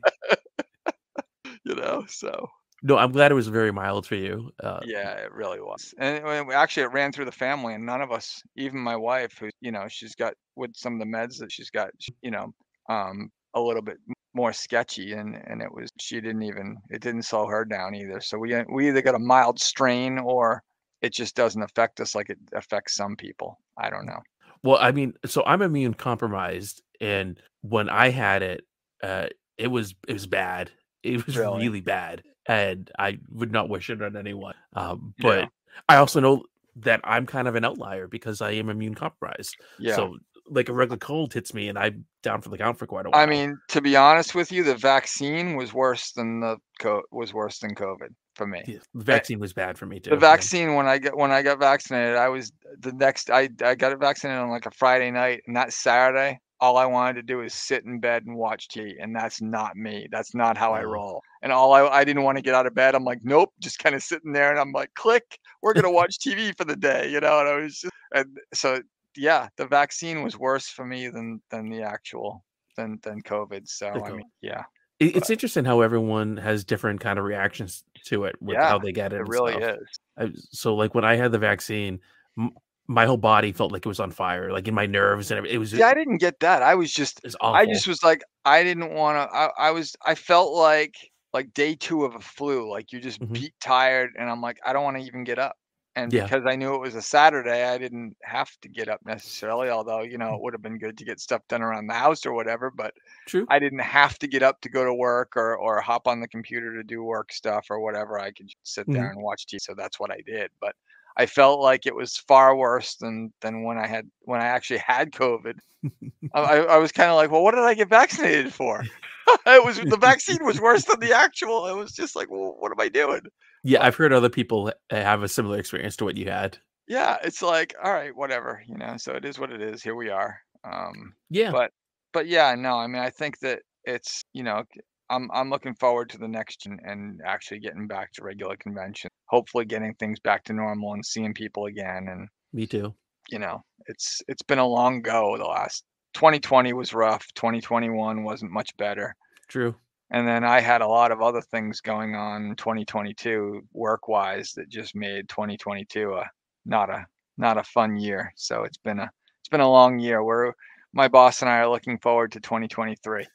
know? So no, I'm glad it was very mild for you. Yeah, it really was. And actually it ran through the family and none of us, even my wife, who, you know, she's got with some of the meds that she's got, you know, a little bit more sketchy and it didn't slow her down either. So we either got a mild strain or it just doesn't affect us like it affects some people. I don't know. Well, I mean, so I'm immune compromised. And when I had it, it was bad. It was really bad. And I would not wish it on anyone. But I also know that I'm kind of an outlier because I am immune compromised. Yeah. So like a regular cold hits me and I'm down for the count for quite a while. I mean, to be honest with you, the vaccine was worse than COVID for me. Yeah, the vaccine was bad for me too. The vaccine, when I got vaccinated, I got it vaccinated on like a Friday night, and that Saturday, all I wanted to do is sit in bed and watch TV. And that's not me. That's not how I roll. And I didn't want to get out of bed. I'm like, nope, just kind of sitting there. And I'm like, click, we're going to watch TV for the day. You know, and I was just, and so, yeah, the vaccine was worse for me than COVID. So, I mean, yeah. It's interesting how everyone has different kind of reactions to it with how they get it. It really is. So like when I had the vaccine, my whole body felt like it was on fire, like in my nerves and everything. It was. Yeah, I didn't get that. I just was like, I didn't want to. I felt like day two of a flu. Like you just beat tired, and I'm like, I don't want to even get up. And because I knew it was a Saturday, I didn't have to get up necessarily. Although you know, it would have been good to get stuff done around the house or whatever. But true, I didn't have to get up to go to work or hop on the computer to do work stuff or whatever. I could just sit there and watch TV. So that's what I did. But I felt like it was far worse than when I actually had COVID. I was kind of like, well, what did I get vaccinated for? The vaccine was worse than the actual. It was just like, well, what am I doing? Yeah, I've heard other people have a similar experience to what you had. Yeah, it's like, all right, whatever, you know. So it is what it is. Here we are. Yeah. But yeah, no. I mean, I think that it's, you know, I'm looking forward to the next and actually getting back to regular convention, hopefully getting things back to normal and seeing people again. And me too. You know, it's been a long go. The last 2020 was rough. 2021 wasn't much better. True. And then I had a lot of other things going on in 2022 work wise that just made 2022 not a fun year. So it's been a long year. My boss and I are looking forward to 2023.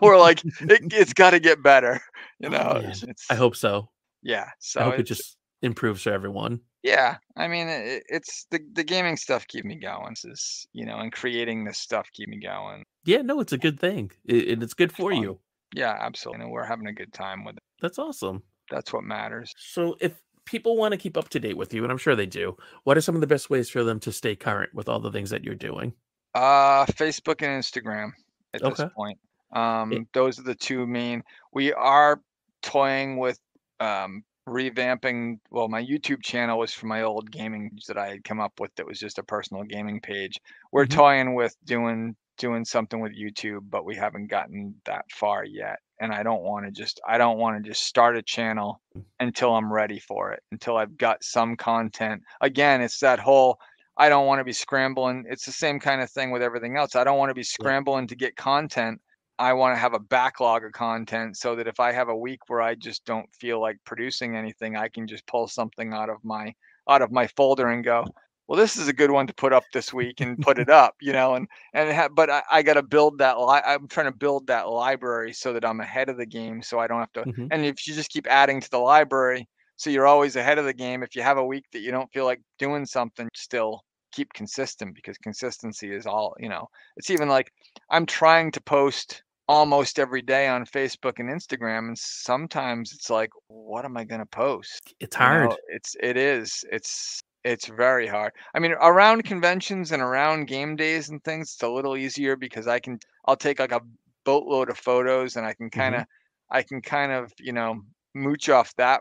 We're like, it's got to get better, you know. I hope so. Yeah, so I hope it just improves for everyone. Yeah, I mean, it's the gaming stuff keep me going, is, you know, and creating this stuff keep me going. Yeah, no, it's a good thing, and it's good for you. Yeah, absolutely, and we're having a good time with it. That's awesome. That's what matters. So if people want to keep up to date with you, and I'm sure they do, what are some of the best ways for them to stay current with all the things that you're doing? Facebook and Instagram at this point. Those are the two main. We are toying with revamping. Well, my YouTube channel was from my old gaming that I had come up with. That was just a personal gaming page. We're toying with doing something with YouTube, but we haven't gotten that far yet. And I don't want to just start a channel until I'm ready for it, until I've got some content. Again, it's that whole, I don't want to be scrambling. It's the same kind of thing with everything else. I don't want to be scrambling to get content. I want to have a backlog of content so that if I have a week where I just don't feel like producing anything, I can just pull something out of my folder and go, well, this is a good one to put up this week and put it up, you know, but I got to build that. I'm trying to build that library so that I'm ahead of the game. So I don't have to. And if you just keep adding to the library, so you're always ahead of the game. If you have a week that you don't feel like doing something, still keep consistent, because consistency is all, you know. It's even like I'm trying to post almost every day on Facebook and Instagram, and sometimes it's like, what am I going to post? It's hard. You know, it's very hard. I mean, around conventions and around game days and things, it's a little easier because I'll take like a boatload of photos, and I can kind of, you know, mooch off that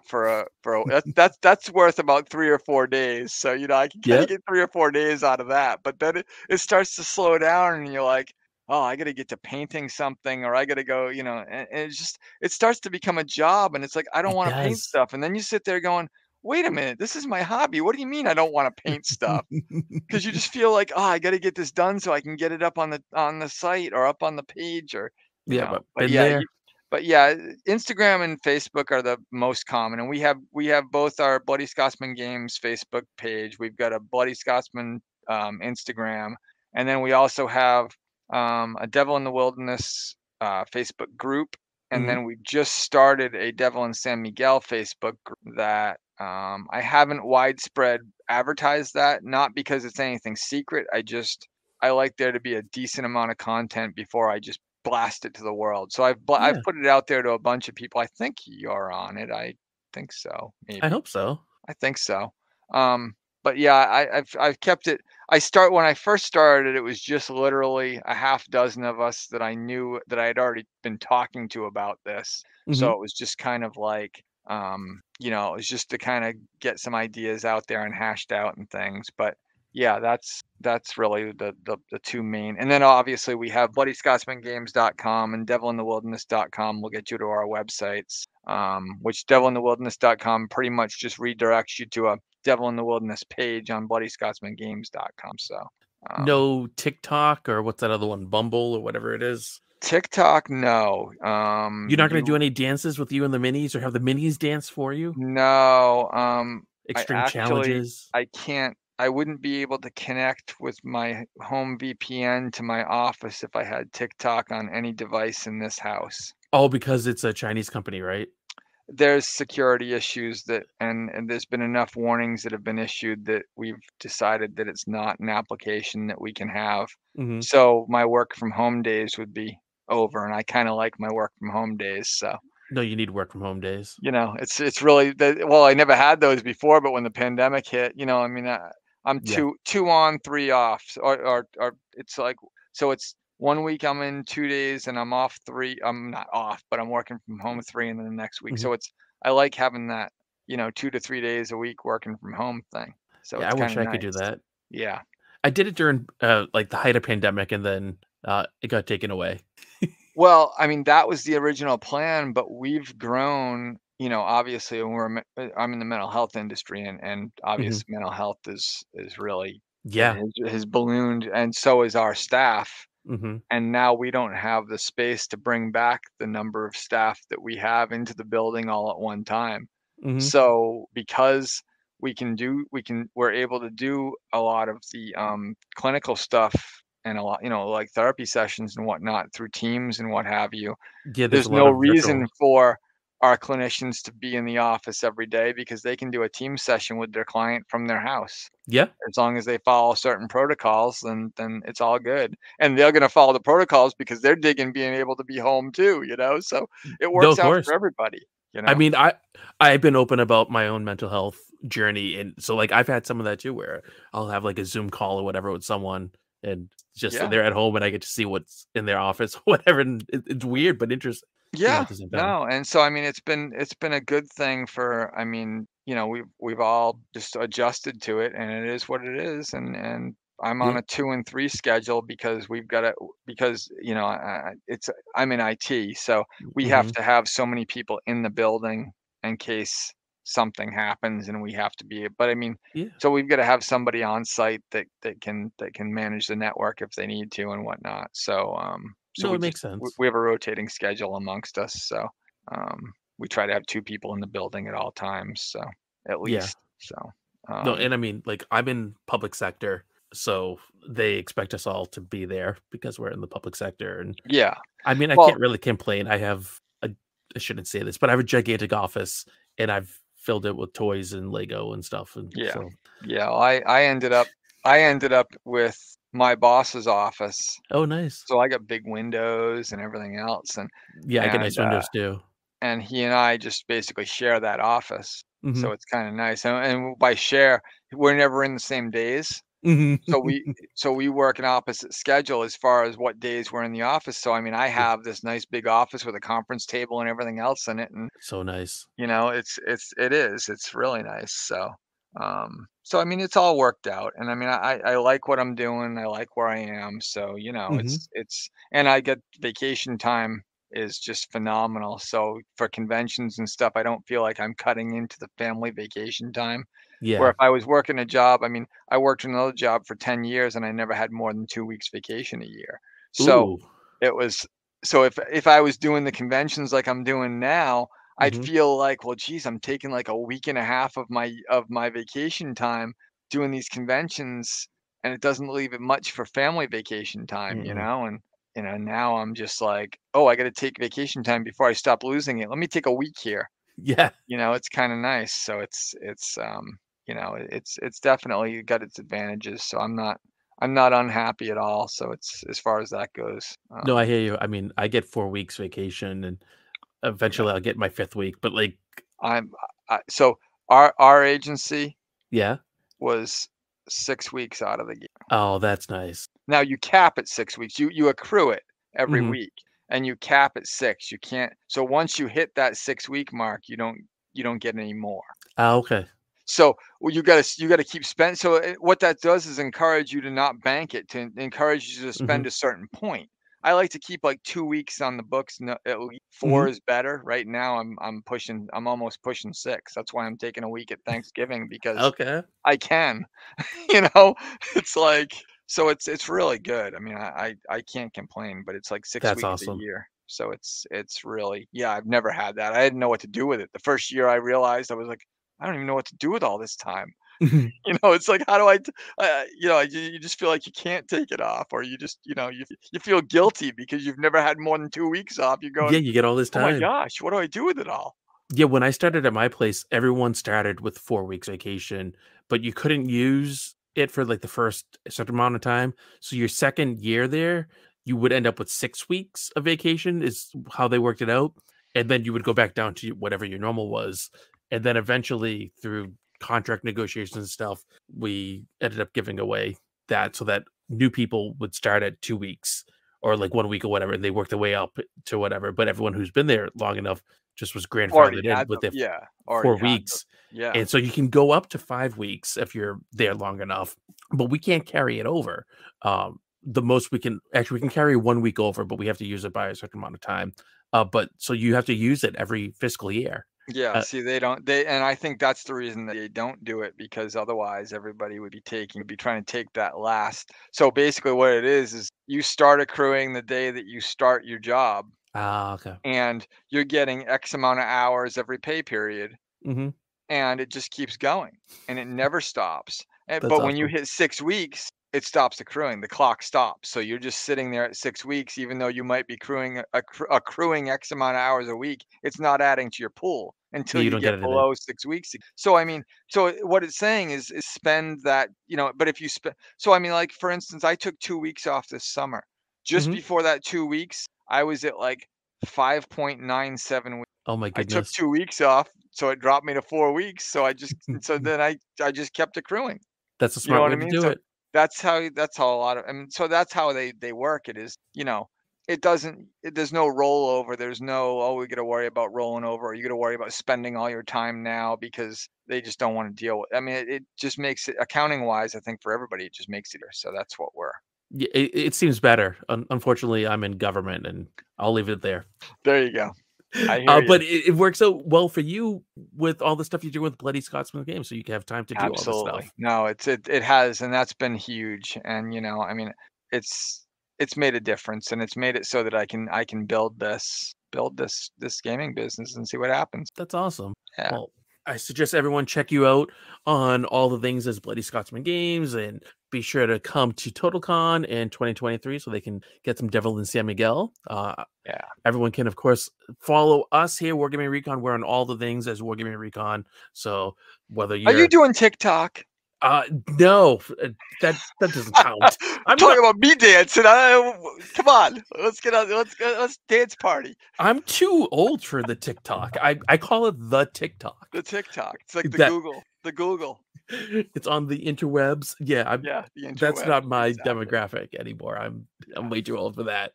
that's worth about 3 or 4 days. So, you know, I can kind of get 3 or 4 days out of that, but then it starts to slow down and you're like, oh, I got to get to painting something, or I got to go, you know, and it starts to become a job, and it's like, I don't want to paint stuff. And then you sit there going, wait a minute, this is my hobby. What do you mean I don't want to paint stuff? Because you just feel like, oh, I got to get this done so I can get it up on the site or up on the page, or, But yeah, Instagram and Facebook are the most common. And we have both our Bloody Scotsman Games Facebook page. We've got a Bloody Scotsman Instagram. And then we also have a Devil in the Wilderness Facebook group. And then we just started a Devil in San Miguel Facebook group that I haven't widespread advertised that. Not because it's anything secret. I like there to be a decent amount of content before I just blast it to the world. So I've put it out there to a bunch of people. I think you're on it. I think so. Maybe. I hope so. I think so. But yeah, I've kept it. When I first started, it was just literally a half dozen of us that I knew that I had already been talking to about this. So it was just kind of like, you know, it was just to kind of get some ideas out there and hashed out and things. But yeah, that's really the two main. And then obviously we have bloodyscotsmangames.com and devilinthewilderness.com will get you to our websites, which devilinthewilderness.com pretty much just redirects you to a Devil in the Wilderness page on bloodyscotsmangames.com. So no TikTok, or what's that other one? Bumble or whatever it is. TikTok, no. You're not going to do any dances with you and the minis, or have the minis dance for you? No. Challenges. I can't. I wouldn't be able to connect with my home VPN to my office if I had TikTok on any device in this house. Oh, because it's a Chinese company, right? There's security issues and there's been enough warnings that have been issued that we've decided that it's not an application that we can have. So my work from home days would be over, and I kind of like my work from home days. So. No, you need work from home days. You know, it's really, well, I never had those before, but when the pandemic hit, you know, I mean, I'm two on, three off, or it's like, so it's 1 week I'm in 2 days and I'm off three. I'm not off, but I'm working from home 3, and then the next week. So I like having that, you know, 2 to 3 days a week working from home thing. So yeah, I wish I could do that. Yeah. I did it during like the height of pandemic, and then it got taken away. Well, I mean, that was the original plan, but we've grown, you know, obviously I'm in the mental health industry, and obviously mental health is really, has ballooned, and so is our staff. And now we don't have the space to bring back the number of staff that we have into the building all at one time. So because we're able to do a lot of the clinical stuff and a lot, you know, like therapy sessions and whatnot through Teams and what have you. Yeah, there's no reason for our clinicians to be in the office every day, because they can do a team session with their client from their house. Yeah. As long as they follow certain protocols, then it's all good. And they're going to follow the protocols because they're digging being able to be home too, you know? So it works out for everybody. You know? I mean, I've been open about my own mental health journey. And so like, I've had some of that too, where I'll have like a Zoom call or whatever with someone, and just they're at home and I get to see what's in their office, whatever. And it's weird but interesting. Yeah, no, and so I mean, it's been a good thing for, I mean, you know, we've all just adjusted to it, and it is what it is. And I'm on a 2 and 3 schedule because we've got to, because you know, I'm in IT, so we have to have so many people in the building in case something happens, and we have to be. But I mean, so we've got to have somebody on site that can manage the network if they need to and whatnot. So so no, it makes sense. We have a rotating schedule amongst us, so we try to have 2 people in the building at all times, so at least. So no, and I mean, like, I'm in public sector, so they expect us all to be there because we're in the public sector. And yeah, I mean, I can't really complain. I have I shouldn't say this, but I have a gigantic office, and I've filled it with toys and Lego and stuff. And I ended up with my boss's office. Oh, nice. So I got big windows and everything else. And I get nice windows too. And he and I just basically share that office. Mm-hmm. So it's kind of nice. And by share, we're never in the same days. Mm-hmm. So we work an opposite schedule as far as what days we're in the office. So I mean, I have this nice big office with a conference table and everything else in it. And so nice. You know, it's really nice. So so I mean, it's all worked out. And I mean, I like what I'm doing, I like where I am. So, you know, it's and I get vacation time is just phenomenal. So for conventions and stuff, I don't feel like I'm cutting into the family vacation time. Yeah. Where if I was working a job, I mean, I worked another job for 10 years and I never had more than 2 weeks vacation a year. So it was, so if I was doing the conventions like I'm doing now, I'd feel like, well, geez, I'm taking like a week and a half of my vacation time doing these conventions, and it doesn't leave it much for family vacation time, you know? And, you know, now I'm just like, oh, I got to take vacation time before I stop losing it. Let me take a week here. Yeah. You know, it's kind of nice. So you know, it's definitely got its advantages. So I'm not unhappy at all. So it's, as far as that goes. No, I hear you. I mean, I get 4 weeks vacation, and eventually I'll get my 5th week. But like, so our agency, was 6 weeks out of the game. Oh, that's nice. Now you cap at 6 weeks. You accrue it every week, and you cap at 6. You can't. So once you hit that 6 week mark, you don't get any more. Oh, okay. So you got to keep spending. So what that does is encourage you to not bank it, to encourage you to spend a certain point. I like to keep like 2 weeks on the books. No, at least 4 is better. Right now I'm almost pushing 6. That's why I'm taking a week at Thanksgiving, because I can, you know, it's like, so it's really good. I mean, I can't complain, but it's like 6 That's weeks awesome. A year. So it's really, I've never had that. I didn't know what to do with it. The first year I realized, I was like, I don't even know what to do with all this time. You know, it's like, how do I you know, you just feel like you can't take it off, or you just, you know, you feel guilty because you've never had more than 2 weeks off. You're going, you get all this time. Oh my gosh, what do I do with it all? Yeah. When I started at my place, everyone started with 4 weeks vacation, but you couldn't use it for like the first certain amount of time. So your second year there, you would end up with 6 weeks of vacation is how they worked it out. And then you would go back down to whatever your normal was. And then eventually, through contract negotiations and stuff, we ended up giving away that, so that new people would start at 2 weeks or like 1 week or whatever, and they worked their way up to whatever. But everyone who's been there long enough just was grandfathered in with their 4 weeks. Yeah. And so you can go up to 5 weeks if you're there long enough, but we can't carry it over. The most we can carry 1 week over, but we have to use it by a certain amount of time. But so you have to use it every fiscal year. Yeah, see, and I think that's the reason that they don't do it, because otherwise everybody would be trying to take that last. So basically what it is you start accruing the day that you start your job. Ah, okay. And you're getting X amount of hours every pay period. And it just keeps going, and it never stops. But awesome. When you hit 6 weeks, it stops accruing. The clock stops. So you're just sitting there at 6 weeks, even though you might be accruing X amount of hours a week. It's not adding to your pool until you get below 6 weeks. So, I mean, so what it's saying is spend that, you know, but if you spend, so I mean, like, for instance, I took 2 weeks off this summer. Just before that 2 weeks, I was at like 5.97 weeks. Oh my goodness. I took 2 weeks off, so it dropped me to 4 weeks. So then I just kept accruing. That's a smart way to do it. That's how a lot of, I mean, so that's how they work. It is, you know, it doesn't, there's no rollover. There's no, oh, we got to worry about rolling over, or you got to worry about spending all your time now, because they just don't want to deal with. I mean, it just makes it, accounting wise, I think for everybody, it just makes it. So that's what we're. Yeah, it seems better. Unfortunately, I'm in government, and I'll leave it there. There you go. I hear you. But it works out well for you with all the stuff you do with Bloody Scotsman Games, so you can have time to do all the stuff. No, it has, and that's been huge. And you know, I mean, it's made a difference, and it's made it so that I can build this gaming business and see what happens. That's awesome. Yeah. Well, I suggest everyone check you out on all the things as Bloody Scotsman Games, and be sure to come to Total Con in 2023 so they can get some Devil in San Miguel. Yeah. Everyone can, of course, follow us here, Wargaming Recon. We're on all the things as Wargaming Recon. So whether you're... Are you doing TikTok? No, that doesn't count. I'm talking about me dancing. Come on, let's dance party. I'm too old for the TikTok. I call it the TikTok. The TikTok. It's like the Google. It's on the interwebs. Yeah, the interwebs. That's not my demographic anymore. I'm way too old for that.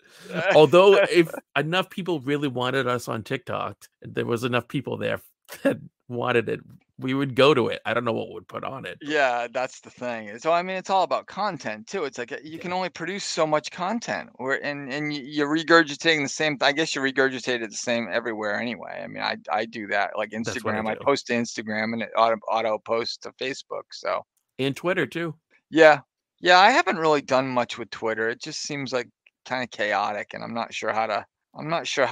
Although if enough people really wanted us on TikTok, there was enough people there that wanted it, we would go to it. I don't know what we'd put on it. Yeah, that's the thing. So I mean, it's all about content too. It's like you can only produce so much content, and you're regurgitating the same. I guess you regurgitate it the same everywhere anyway. I mean, I do that, like Instagram. I post to Instagram, and it auto posts to Facebook. So and Twitter too. Yeah. I haven't really done much with Twitter. It just seems like kind of chaotic, and I'm not sure how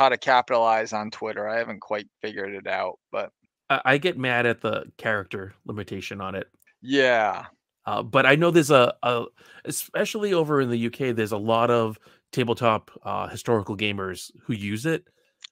to capitalize on Twitter. I haven't quite figured it out, but. I get mad at the character limitation on it. Yeah. But I know there's especially over in the UK, there's a lot of tabletop historical gamers who use it.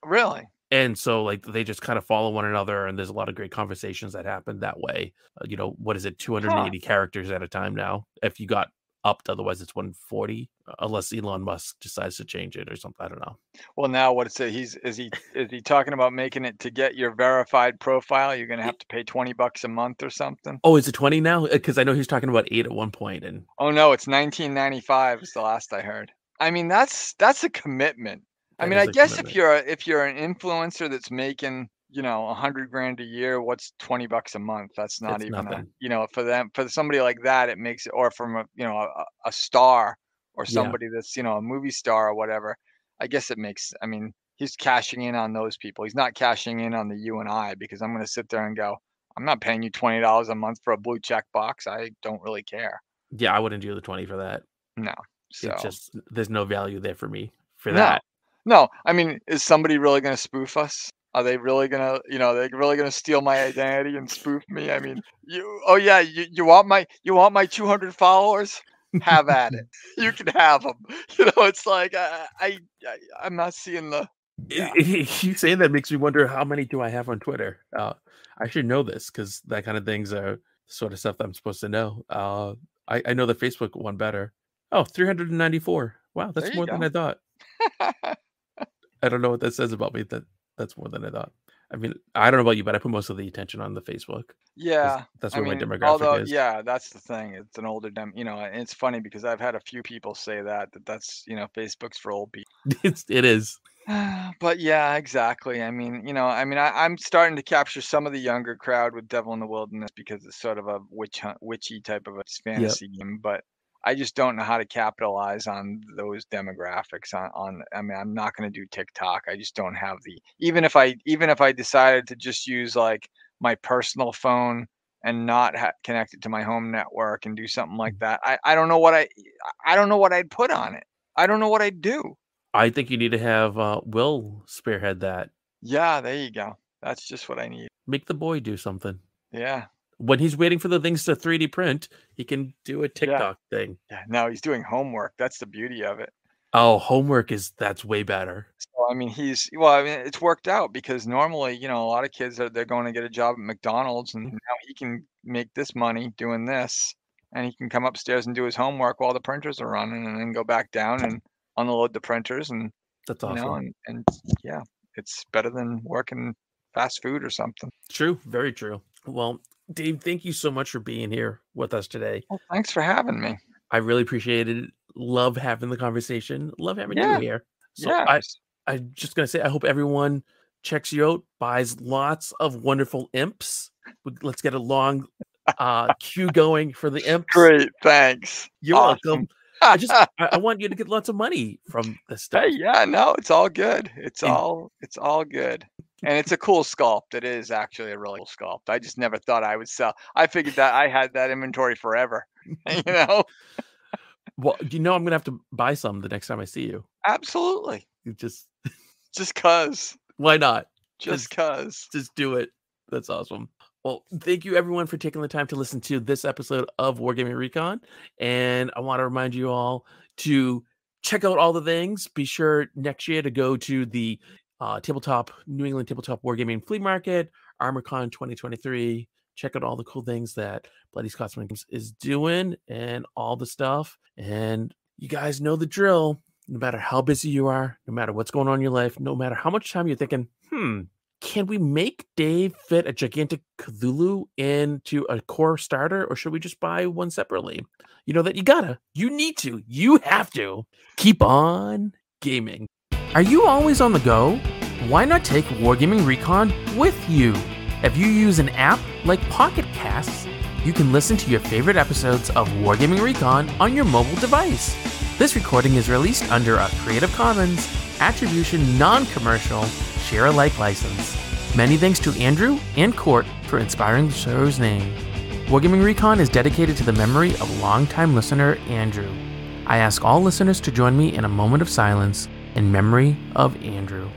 Really? And so like they just kind of follow one another, and there's a lot of great conversations that happen that way. You know, what is it? 280 characters at a time now. If you got upped, otherwise it's 140, unless Elon Musk decides to change it or something. I don't know. Well, now what is it? Is he talking about making it to get your verified profile? You're gonna have to pay $20 a month or something. Oh, is it 20 now? Because I know he's talking about 8 at one point. And oh no, it's $19.95 is the last I heard. I mean, that's a commitment. I mean, I guess commitment. if you're an influencer that's making, you know, $100 grand a year, what's $20 a month? That's not, it's even a, you know, for them, for somebody like that, it makes it, or from a, you know, a star or somebody that's, you know, a movie star or whatever, I guess it makes, I mean, he's cashing in on those people. He's not cashing in on the you and I, because I'm going to sit there and go, I'm not paying you $20 a month for a blue check box. I don't really care. Yeah. I wouldn't do the 20 for that. No. So it's just, there's no value there for me for that. No. I mean, is somebody really going to spoof us? Are they really gonna, you know, they're really gonna steal my identity and spoof me? I mean, you want my 200 followers? Have at it. You can have them. You know, it's like I'm not seeing the. Yeah. You saying that makes me wonder how many do I have on Twitter? I should know this, because that kind of things are sort of stuff that I'm supposed to know. I know the Facebook one better. Oh, 394. Wow, that's more than I thought. I don't know what that says about me. That's more than I thought. I mean, I don't know about you, but I put most of the attention on the Facebook. Yeah. That's where my demographic is. Yeah, that's the thing. It's an older you know, and it's funny because I've had a few people say that's, you know, Facebook's for old people. It is. But yeah, exactly. I mean, you know, I'm starting to capture some of the younger crowd with Devil in the Wilderness, because it's sort of a witchy type of a fantasy game, but I just don't know how to capitalize on those demographics. I mean, I'm not going to do TikTok. I just don't have the. Even if I decided to just use like my personal phone and not connect it to my home network and do something like that, I don't know what I'd put on it. I don't know what I'd do. I think you need to have Will spearhead that. Yeah, there you go. That's just what I need. Make the boy do something. Yeah. When he's waiting for the things to 3D print, he can do a TikTok thing. Yeah, no, he's doing homework. That's the beauty of it. Oh, homework that's way better. So I mean, it's worked out, because normally, you know, a lot of kids they're going to get a job at McDonald's, and now he can make this money doing this, and he can come upstairs and do his homework while the printers are running, and then go back down and unload the printers, and that's awesome. You know, and yeah, it's better than working fast food or something. True, very true. Well, Dave, thank you so much for being here with us today. Well, thanks for having me. I really appreciated it. Love having the conversation. Love having you here. So I'm just going to say, I hope everyone checks you out, buys lots of wonderful imps. Let's get a long queue going for the imps. Great. Thanks. You're welcome. I want you to get lots of money from this stuff. Hey, yeah, no, it's all good. It's all good. And it's a cool sculpt. It is actually a really cool sculpt. I just never thought I would sell. I figured that I had that inventory forever, you know? Well, you know, I'm going to have to buy some the next time I see you. Absolutely. You just cause. Why not? Just cause. Just do it. That's awesome. Well, thank you everyone for taking the time to listen to this episode of Wargaming Recon. And I want to remind you all to check out all the things. Be sure next year to go to the New England Tabletop Wargaming Flea Market, ArmorCon 2023. Check out all the cool things that Bloody Scotsman Games is doing and all the stuff. And you guys know the drill. No matter how busy you are, no matter what's going on in your life, no matter how much time you're thinking, can we make Dave fit a gigantic Cthulhu into a core starter, or should we just buy one separately? You know that you have to keep on gaming. Are you always on the go? Why not take Wargaming Recon with you? If you use an app like Pocket Casts, you can listen to your favorite episodes of Wargaming Recon on your mobile device. This recording is released under a Creative Commons Attribution Non-Commercial Share-alike license. Many thanks to Andrew and Court for inspiring the show's name. Wargaming Recon is dedicated to the memory of longtime listener Andrew. I ask all listeners to join me in a moment of silence in memory of Andrew.